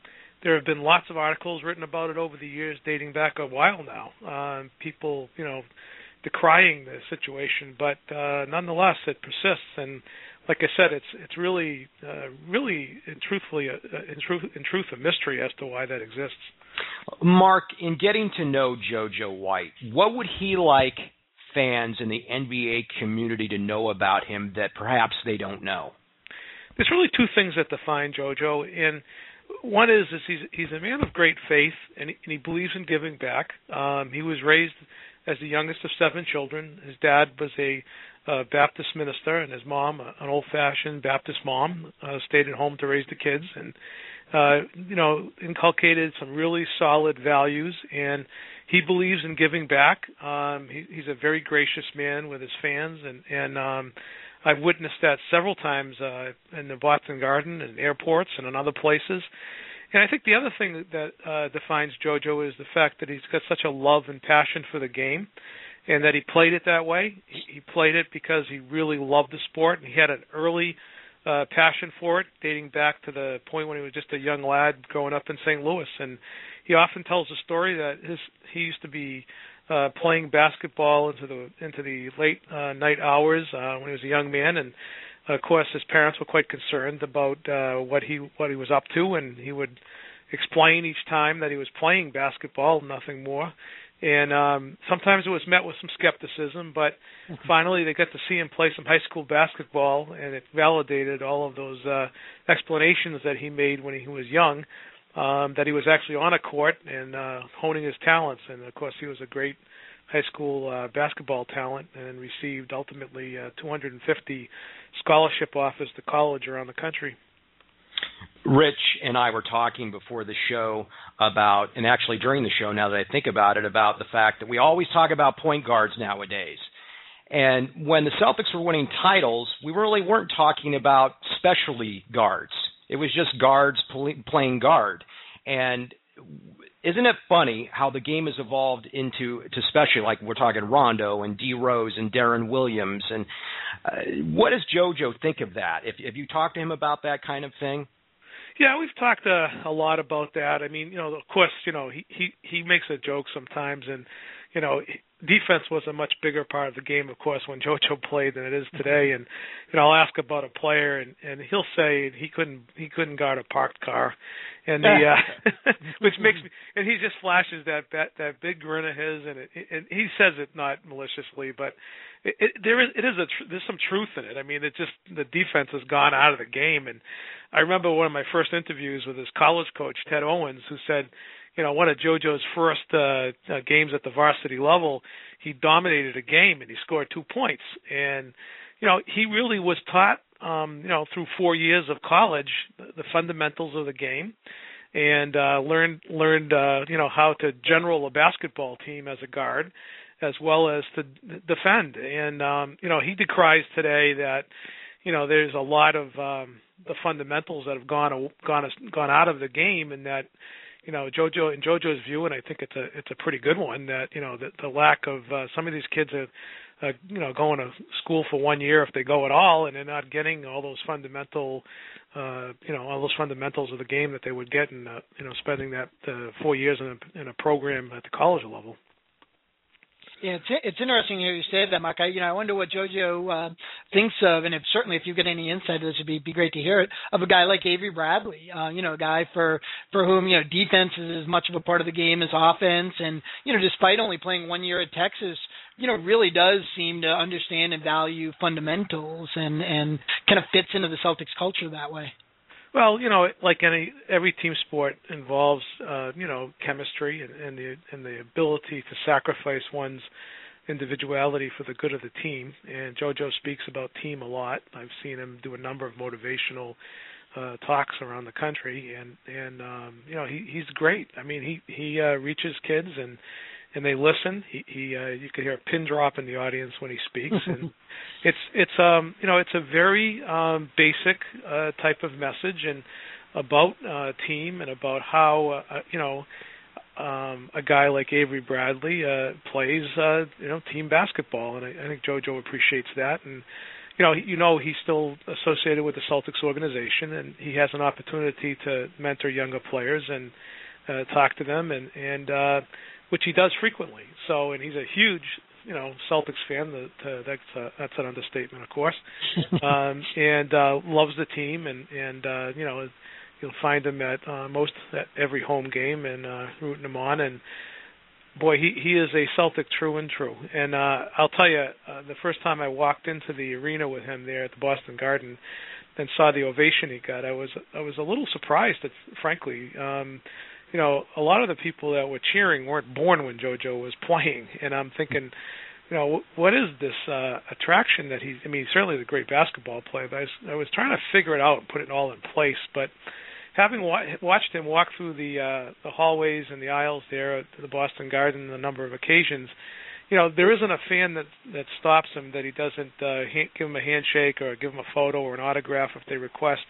there have been lots of articles written about it over the years, dating back a while now. Uh, people, you know, decrying the situation, but uh, nonetheless, it persists. And like I said, it's it's really, uh, really, and truthfully, uh, in truth, in truth, a mystery as to why that exists. Mark, in getting to know JoJo White, what would he like fans and the N B A community to know about him that perhaps they don't know? There's really two things that define JoJo. And one is, is he's, he's a man of great faith, and he, and he believes in giving back. Um, he was raised as the youngest of seven children. His dad was a uh, Baptist minister, and his mom, an old-fashioned Baptist mom, uh, stayed at home to raise the kids and, uh, you know, inculcated some really solid values. And he believes in giving back. Um, he, he's a very gracious man with his fans, and, and um, I've witnessed that several times uh, in the Boston Garden and airports and in other places. And I think the other thing that uh, defines JoJo is the fact that he's got such a love and passion for the game, and that he played it that way. He, he played it because he really loved the sport, and he had an early uh, passion for it, dating back to the point when he was just a young lad growing up in Saint Louis. And he often tells the story that his, he used to be Uh, playing basketball into the into the late uh, night hours uh, when he was a young man, and of course his parents were quite concerned about uh, what he what he was up to, and he would explain each time that he was playing basketball, nothing more. And um, sometimes it was met with some skepticism, but finally they got to see him play some high school basketball, and it validated all of those uh, explanations that he made when he was young. Um, that he was actually on a court and uh, honing his talents. And, of course, he was a great high school uh, basketball talent and received ultimately uh, two hundred fifty scholarship offers to college around the country. Rich and I were talking before the show about, and actually during the show now that I think about it, about the fact that we always talk about point guards nowadays. And when the Celtics were winning titles, we really weren't talking about specialty guards. It was just guards playing guard. And isn't it funny how the game has evolved into, to especially like we're talking Rondo and D. Rose and Darren Williams. And uh, what does JoJo think of that? If, if you talk to him about that kind of thing? Yeah, we've talked uh, a lot about that. I mean, you know, of course, you know, he, he, he makes a joke sometimes, and, you know, defense was a much bigger part of the game, of course, when JoJo played than it is today. And, you know, I'll ask about a player, and, and he'll say he couldn't he couldn't guard a parked car, and the uh, which makes me, and he just flashes that that, that big grin of his, and, it, and he says it not maliciously, but it, it, there is it is a tr- there's some truth in it. I mean, it's just the defense has gone out of the game, and I remember one of my first interviews with his college coach Ted Owens, who said, you know, one of JoJo's first uh, uh, games at the varsity level, he dominated a game and he scored two points. And, you know, he really was taught, um, you know, through four years of college, the fundamentals of the game, and uh, learned, learned uh, you know, how to general a basketball team as a guard, as well as to d- defend. And, um, you know, he decries today that, you know, there's a lot of um, the fundamentals that have gone gone gone out of the game, and that, you know, JoJo, in JoJo's view, and I think it's a it's a pretty good one, that, you know, the, the lack of uh, some of these kids are, uh, you know, going to school for one year if they go at all, and they're not getting all those fundamental, uh, you know, all those fundamentals of the game that they would get in, uh, you know, spending that uh, four years in a, in a program at the college level. Yeah, it's, it's interesting you said that, Mark. I, you know, I wonder what JoJo uh, thinks of, and if, certainly if you get any insight, this would be, be great to hear it, of a guy like Avery Bradley, uh, you know, a guy for, for whom, you know, defense is as much of a part of the game as offense. And, you know, despite only playing one year at Texas, you know, really does seem to understand and value fundamentals, and, and kind of fits into the Celtics culture that way. Well, you know, like any every team sport involves, uh, you know, chemistry and, and the and the ability to sacrifice one's individuality for the good of the team. And JoJo speaks about team a lot. I've seen him do a number of motivational uh, talks around the country, and and um, you know, he, he's great. I mean, he he uh, reaches kids, and and they listen. He, he uh, you could hear a pin drop in the audience when he speaks. And It's it's um you know it's a very um, basic uh, type of message, and about uh, team, and about how uh, you know um, a guy like Avery Bradley uh, plays uh, you know team basketball, and I, I think JoJo appreciates that. And you know you know he's still associated with the Celtics organization, and he has an opportunity to mentor younger players and uh, talk to them, and and uh, which he does frequently. So, and he's a huge, you know, Celtics fan. The, the, that's a, that's an understatement, of course. Um, and uh, loves the team, and and uh, you know, you'll find him at uh, most at every home game, and uh, rooting him on. And boy, he, he is a Celtic true and true. And uh, I'll tell you, uh, the first time I walked into the arena with him there at the Boston Garden and saw the ovation he got, I was I was a little surprised, at, frankly. Um, you know, a lot of the people that were cheering weren't born when JoJo was playing, and I'm thinking, you know, what is this uh, attraction that he's? I mean, he's certainly a great basketball player, but I was, I was trying to figure it out and put it all in place, but. Having wa- watched him walk through the uh, the hallways and the aisles there at the Boston Garden on a number of occasions, you know, there isn't a fan that that stops him that he doesn't uh, ha- give him a handshake or give him a photo or an autograph if they request.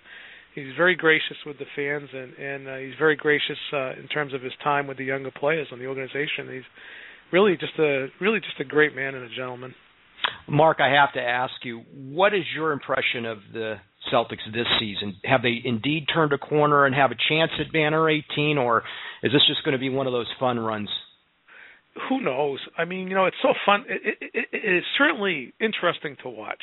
He's very gracious with the fans, and, and uh, he's very gracious uh, in terms of his time with the younger players on the organization. He's really just a really just a great man and a gentleman. Mark, I have to ask you, what is your impression of the Celtics this season? Have they indeed turned a corner and have a chance at Banner eighteen, or is this just going to be one of those fun runs? Who knows? I mean, you know, it's so fun. It, it, it, it is certainly interesting to watch.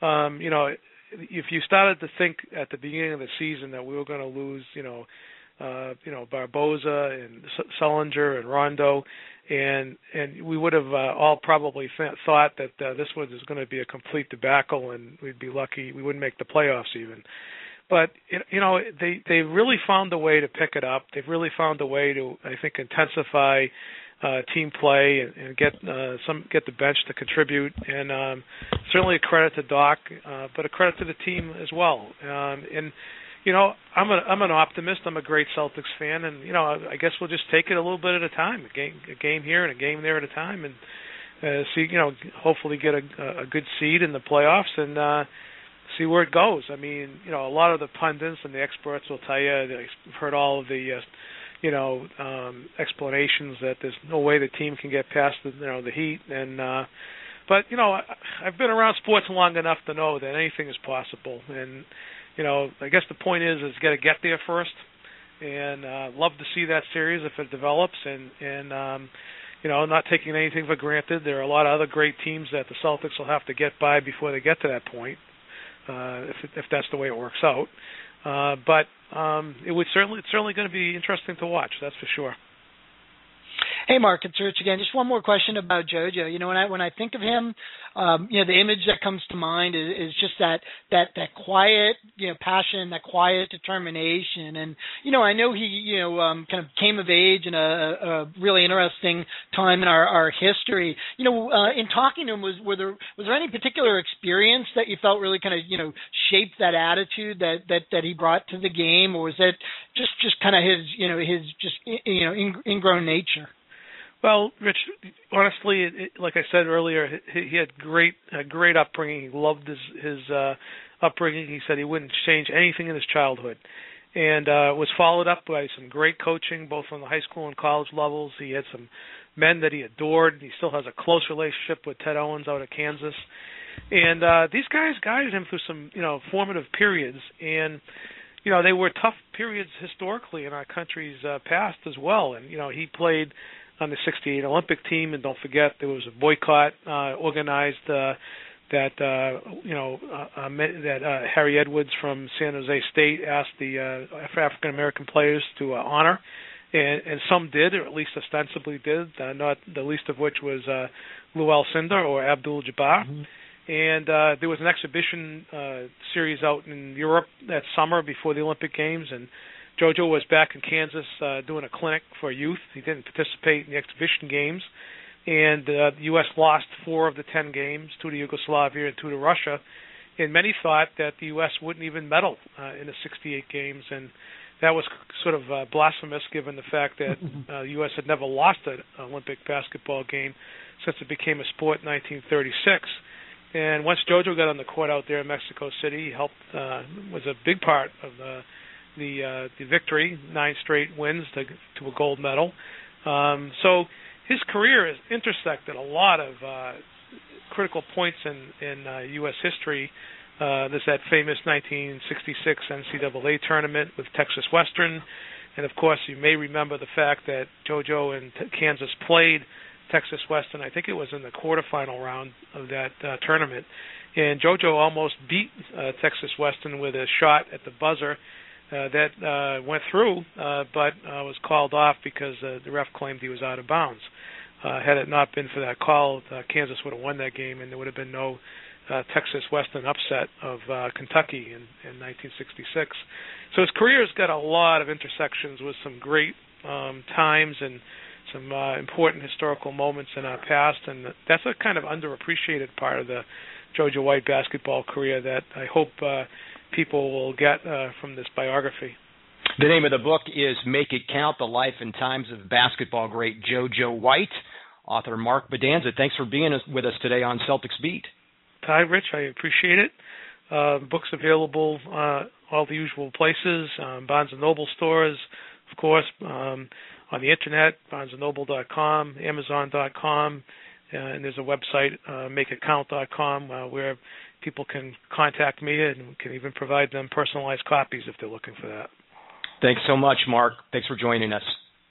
Um, you know, if you started to think at the beginning of the season that we were going to lose, you know, uh, you know, Barboza and Sullinger and Rondo, and and we would have uh, all probably th- thought that uh, this was going to be a complete debacle, and we'd be lucky we wouldn't make the playoffs even. But it, you know, they they really found a way to pick it up. They've really found a way to, I think, intensify uh, team play and, and get uh, some get the bench to contribute. And um, certainly a credit to Doc, uh, but a credit to the team as well. Um, and You know, I'm a I'm an optimist. I'm a great Celtics fan, and you know, I, I guess we'll just take it a little bit at a time, a game, a game here and a game there at a time, and uh, see, you know, hopefully get a, a good seed in the playoffs and uh, see where it goes. I mean, you know, a lot of the pundits and the experts will tell you they've heard all of the, uh, you know, um, explanations that there's no way the team can get past the, you know, the Heat, and uh, but you know, I've been around sports long enough to know that anything is possible, and. You know, I guess the point is, is got to get there first, and uh, love to see that series if it develops, and and um, you know, not taking anything for granted. There are a lot of other great teams that the Celtics will have to get by before they get to that point, uh, if if that's the way it works out. Uh, but um, it would certainly it's certainly going to be interesting to watch. That's for sure. Hey, Mark, it's Rich again. Just one more question about JoJo. You know, when I when I think of him, um, you know, the image that comes to mind is, is just that that that quiet, you know, passion, that quiet determination. And you know, I know he, you know, um, kind of came of age in a, a really interesting time in our, our history. You know, uh, in talking to him, was were there was there any particular experience that you felt really kind of, you know, shaped that attitude that that, that he brought to the game, or was that just, just kind of his, you know, his just, you know, ingrown nature? Well, Rich, honestly, it, it, like I said earlier, he, he had great, a great upbringing. He loved his, his uh, upbringing. He said he wouldn't change anything in his childhood, and uh, was followed up by some great coaching, both on the high school and college levels. He had some men that he adored. He still has a close relationship with Ted Owens out of Kansas, and uh, these guys guided him through some, you know, formative periods, and. You know, they were tough periods historically in our country's uh, past as well. And, you know, he played on the sixty-eight Olympic team. And don't forget, there was a boycott uh, organized uh, that, uh, you know, uh, uh, that uh, Harry Edwards from San Jose State asked the uh, African-American players to uh, honor. And, and some did, or at least ostensibly did, uh, not the least of which was uh, Lou Alcindor or Abdul Jabbar. Mm-hmm. And uh, there was an exhibition uh, series out in Europe that summer before the Olympic Games, and JoJo was back in Kansas uh, doing a clinic for youth. He didn't participate in the exhibition games, and uh, the U S lost four of the ten games, two to Yugoslavia and two to Russia, and many thought that the U S wouldn't even medal uh, in the sixty-eight games, and that was sort of uh, blasphemous given the fact that uh, the U S had never lost an Olympic basketball game since it became a sport in nineteen thirty-six. And once JoJo got on the court out there in Mexico City, he helped uh, was a big part of the the, uh, the victory, nine straight wins to to a gold medal. Um, so his career has intersected a lot of uh, critical points in in uh, U S history. Uh, there's that famous nineteen sixty-six N C double A tournament with Texas Western, and of course you may remember the fact that JoJo and t- Kansas played Texas Western. I think it was in the quarterfinal round of that uh, tournament, and JoJo almost beat uh, Texas Western with a shot at the buzzer uh, that uh, went through, uh, but uh, was called off because uh, the ref claimed he was out of bounds. Uh, had it not been for that call, uh, Kansas would have won that game, and there would have been no uh, Texas Western upset of uh, Kentucky in, in nineteen sixty-six. So his career's got a lot of intersections with some great um, times and some uh, important historical moments in our past, and that's a kind of underappreciated part of the Jojo White basketball career that I hope uh, people will get uh, from this biography. The name of the book is Make It Count, The Life and Times of Basketball Great Jojo White. Author Mark Bodanza, thanks for being with us today on Celtics Beat. Hi, Rich. I appreciate it. Uh, books available uh, all the usual places, um, Barnes and Noble stores, of course, um, on the Internet, barnes and noble dot com, amazon dot com, uh, and there's a website, uh, make it count dot com, uh, where people can contact me and can even provide them personalized copies if they're looking for that. Thanks so much, Mark. Thanks for joining us.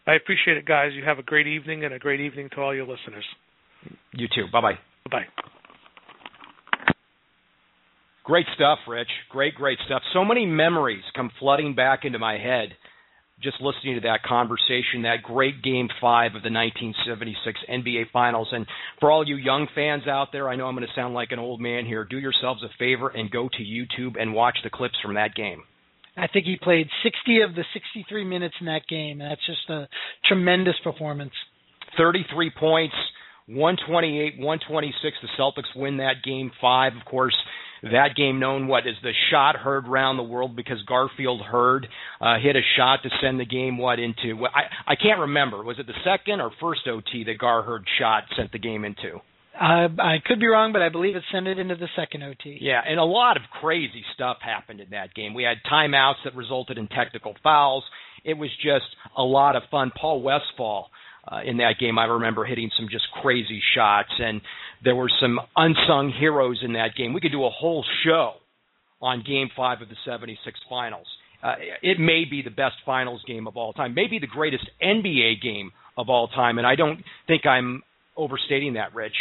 I appreciate it, guys. You have a great evening, and a great evening to all your listeners. You too. Bye-bye. Bye-bye. Great stuff, Rich. Great, great stuff. So many memories come flooding back into my head just listening to that conversation, that great Game five of the nineteen seventy-six N B A Finals. And for all you young fans out there, I know I'm going to sound like an old man here. Do yourselves a favor and go to YouTube and watch the clips from that game. I think he played sixty of the sixty-three minutes in that game, and that's just a tremendous performance. thirty-three points, one twenty-eight, one twenty-six. The Celtics win that Game five, of course. That game known what is the shot heard round the world because Garfield Hurd uh, hit a shot to send the game what into well, I I can't remember. Was it the second or first O T that Gar Hurd shot sent the game into? Uh, I could be wrong, but I believe it sent it into the second O T. Yeah, and a lot of crazy stuff happened in that game. We had timeouts that resulted in technical fouls. It was just a lot of fun. Paul Westphal uh, in that game, I remember hitting some just crazy shots, and there were some unsung heroes in that game. We could do a whole show on Game five of the seventy-six Finals. Uh, it may be the best Finals game of all time, maybe the greatest N B A game of all time, and I don't think I'm overstating that, Rich.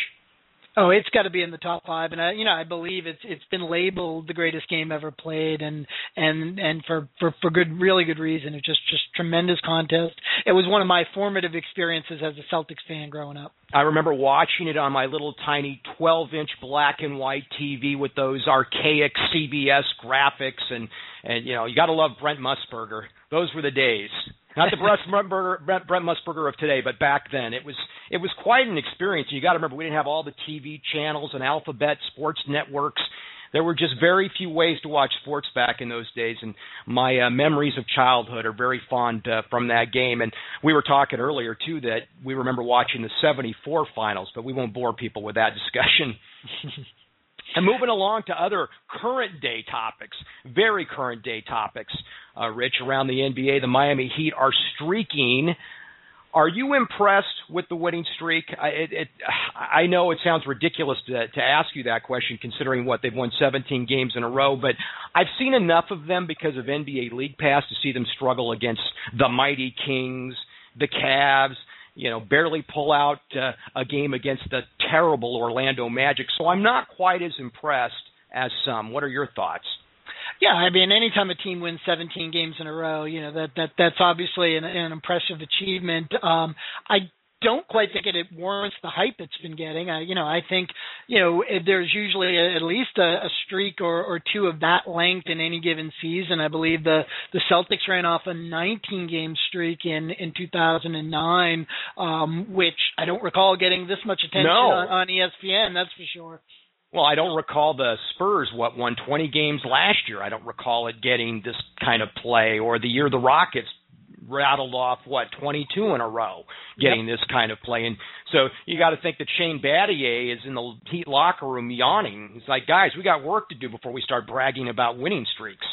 Oh, it's got to be in the top five, and I, you know, I believe it's it's been labeled the greatest game ever played, and and and for, for, for good, really good reason. It's just just tremendous contest. It was one of my formative experiences as a Celtics fan growing up. I remember watching it on my little tiny twelve-inch black and white T V with those archaic C B S graphics, and and you know, you got to love Brent Musburger. Those were the days. Not the Brent Musburger of today, but back then. It was it was quite an experience. You got to remember, we didn't have all the T V channels and alphabet sports networks. There were just very few ways to watch sports back in those days, and my uh, memories of childhood are very fond uh, from that game. And we were talking earlier, too, that we remember watching the seventy-four Finals, but we won't bore people with that discussion. And moving along to other current-day topics, very current-day topics, uh, Rich, around the N B A, the Miami Heat are streaking. Are you impressed with the winning streak? I, it, it, I know it sounds ridiculous to, to ask you that question considering, what, they've won seventeen games in a row, but I've seen enough of them because of N B A League Pass to see them struggle against the mighty Kings, the Cavs, you know, barely pull out uh, a game against the terrible Orlando Magic. So I'm not quite as impressed as some. What are your thoughts? Yeah, I mean, anytime a team wins seventeen games in a row, you know, that that that's obviously an, an impressive achievement. Um, I don't quite think it, it warrants the hype it's been getting. I, you know, I think, you know, there's usually a, at least a, a streak or, or two of that length in any given season. I believe the, the Celtics ran off a nineteen-game streak in, in two thousand nine, um, which I don't recall getting this much attention no. on, on E S P N, that's for sure. Well, I don't recall the Spurs, what, won twenty games last year. I don't recall it getting this kind of play, or the year the Rockets rattled off, what, twenty-two in a row getting yep. this kind of play. And so you got to think that Shane Battier is in the Heat locker room yawning. He's like, guys, we got work to do before we start bragging about winning streaks.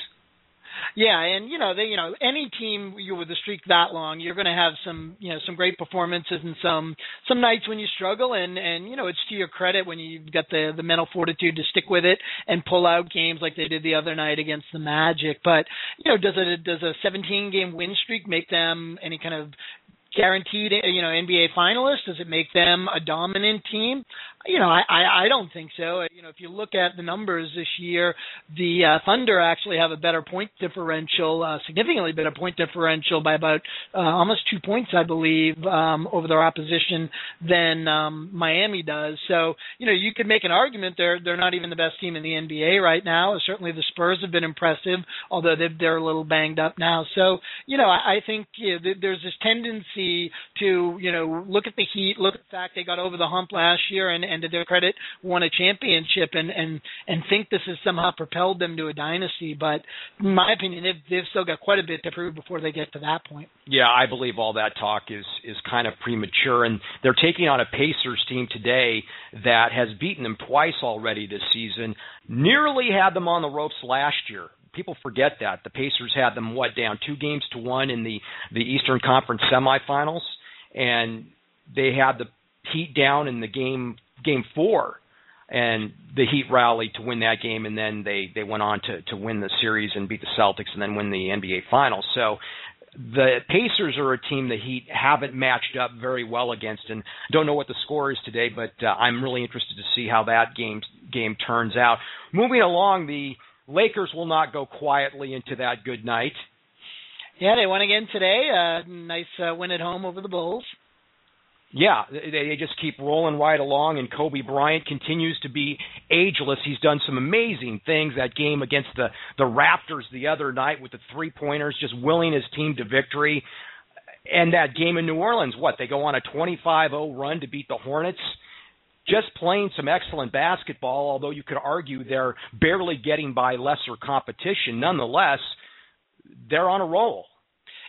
Yeah, and you know, they, you know, any team you with a streak that long, you're going to have some, you know, some great performances and some some nights when you struggle, and and you know, it's to your credit when you've got the the mental fortitude to stick with it and pull out games like they did the other night against the Magic. But you know, does a does a seventeen game win streak make them any kind of guaranteed, you know, N B A finalists? Does it make them a dominant team? You know, I, I, I don't think so. You know, if you look at the numbers this year, the uh, Thunder actually have a better point differential, uh, significantly better point differential by about uh, almost two points, I believe, um, over their opposition than um, Miami does. So, you know, you could make an argument they're, they're not even the best team in the N B A right now. Certainly the Spurs have been impressive, although they're a little banged up now. So, you know, I, I think you know, there's this tendency to, you know, look at the Heat, look at the fact they got over the hump last year and, and to their credit, won a championship and, and, and think this has somehow propelled them to a dynasty. But in my opinion, they've, they've still got quite a bit to prove before they get to that point. Yeah, I believe all that talk is, is kind of premature. And they're taking on a Pacers team today that has beaten them twice already this season, nearly had them on the ropes last year. People forget that. The Pacers had them, what, down two games to one in the, the Eastern Conference semifinals. And they had the Heat down in the game Game four, and the Heat rallied to win that game, and then they, they went on to, to win the series and beat the Celtics and then win the N B A Finals. So the Pacers are a team the Heat haven't matched up very well against, and don't know what the score is today, but uh, I'm really interested to see how that game game turns out. Moving along, the Lakers will not go quietly into that good night. Yeah, they won again today. Uh, nice uh, win at home over the Bulls. Yeah, they just keep rolling right along, and Kobe Bryant continues to be ageless. He's done some amazing things. That game against the, the Raptors the other night with the three-pointers, just willing his team to victory. And that game in New Orleans, what, they go on a twenty-five oh run to beat the Hornets? Just playing some excellent basketball, although you could argue they're barely getting by lesser competition. Nonetheless, they're on a roll.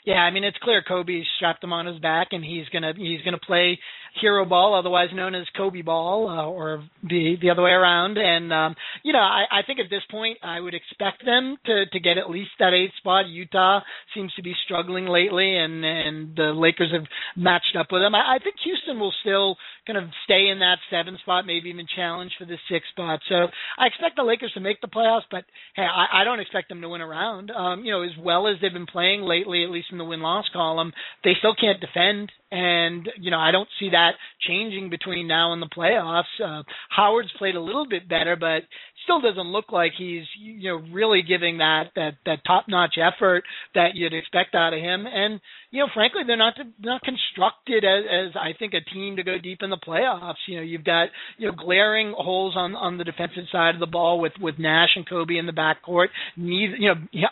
Yeah, I mean, it's clear Kobe strapped him on his back, and he's gonna he's gonna play hero ball, otherwise known as Kobe ball, uh, or the the other way around. And um, you know, I, I think at this point, I would expect them to, to get at least that eighth spot. Utah seems to be struggling lately, and, and the Lakers have matched up with them. I, I think Houston will still kind of stay in that seventh spot, maybe even challenge for the sixth spot. So I expect the Lakers to make the playoffs, but hey, I, I don't expect them to win a round. Um, you know, as well as they've been playing lately, at least in the win-loss column, they still can't defend. And, you know, I don't see that changing between now and the playoffs. Uh, Howard's played a little bit better, but still doesn't look like he's, you know, really giving that, that, that top-notch effort that you'd expect out of him. And, you know, frankly, they're not not constructed as, as I think, a team to go deep in the playoffs. You know, you've got, you know, glaring holes on, on the defensive side of the ball with, with Nash and Kobe in the backcourt. Neither, you know,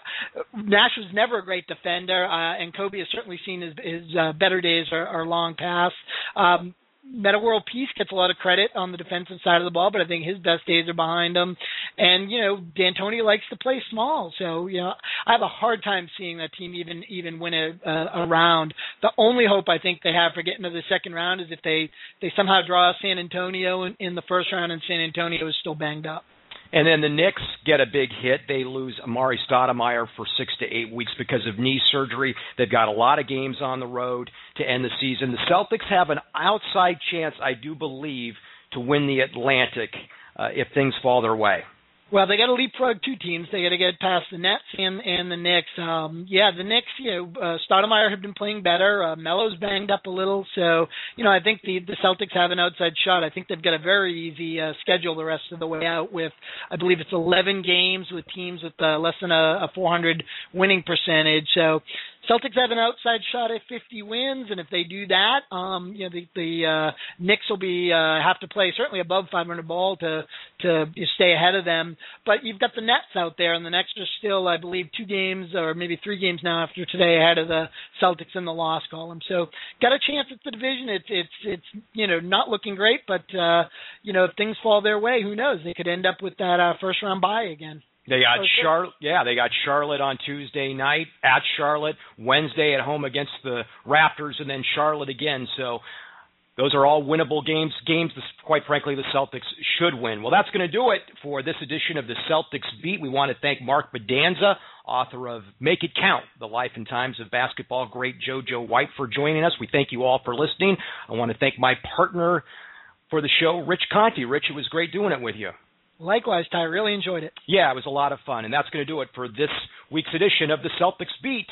Nash was never a great defender, uh, and Kobe has certainly seen his, his uh, better days are, are long past. Um, Metta World Peace gets a lot of credit on the defensive side of the ball, but I think his best days are behind him. And, you know, D'Antoni likes to play small. So, you know, I have a hard time seeing that team even even win a, a, a round. The only hope I think they have for getting to the second round is if they, they somehow draw San Antonio in, in the first round, and San Antonio is still banged up. And then the Knicks get a big hit. They lose Amar'e Stoudemire for six to eight weeks because of knee surgery. They've got a lot of games on the road to end the season. The Celtics have an outside chance, I do believe, to win the Atlantic uh, if things fall their way. Well, they got to leapfrog two teams. They got to get past the Nets and, and the Knicks. Um, yeah, the Knicks, you know, uh, Stoudemire have been playing better. Uh, Melo's banged up a little. So, you know, I think the, the Celtics have an outside shot. I think they've got a very easy uh, schedule the rest of the way out with, I believe it's eleven games with teams with uh, less than a, a four hundred winning percentage. So Celtics have an outside shot at fifty wins, and if they do that, um, you know, the, the uh, Knicks will be uh, have to play certainly above five hundred ball to to stay ahead of them. But you've got the Nets out there, and the Nets are still, I believe, two games or maybe three games now after today ahead of the Celtics in the loss column. So got a chance at the division. It's it's it's you know not looking great, but uh, you know if things fall their way, who knows? They could end up with that uh, first round bye again. They got Charlotte. Yeah, they got Charlotte on Tuesday night at Charlotte, Wednesday at home against the Raptors, and then Charlotte again. So those are all winnable games, games that, quite frankly, the Celtics should win. Well, that's going to do it for this edition of the Celtics Beat. We want to thank Mark Bodanza, author of Make It Count, The Life and Times of Basketball Great Jojo White, for joining us. We thank you all for listening. I want to thank my partner for the show, Rich Conte. Rich, it was great doing it with you. Likewise, Ty. Really enjoyed it. Yeah, it was a lot of fun. And that's going to do it for this week's edition of the Celtics Beat.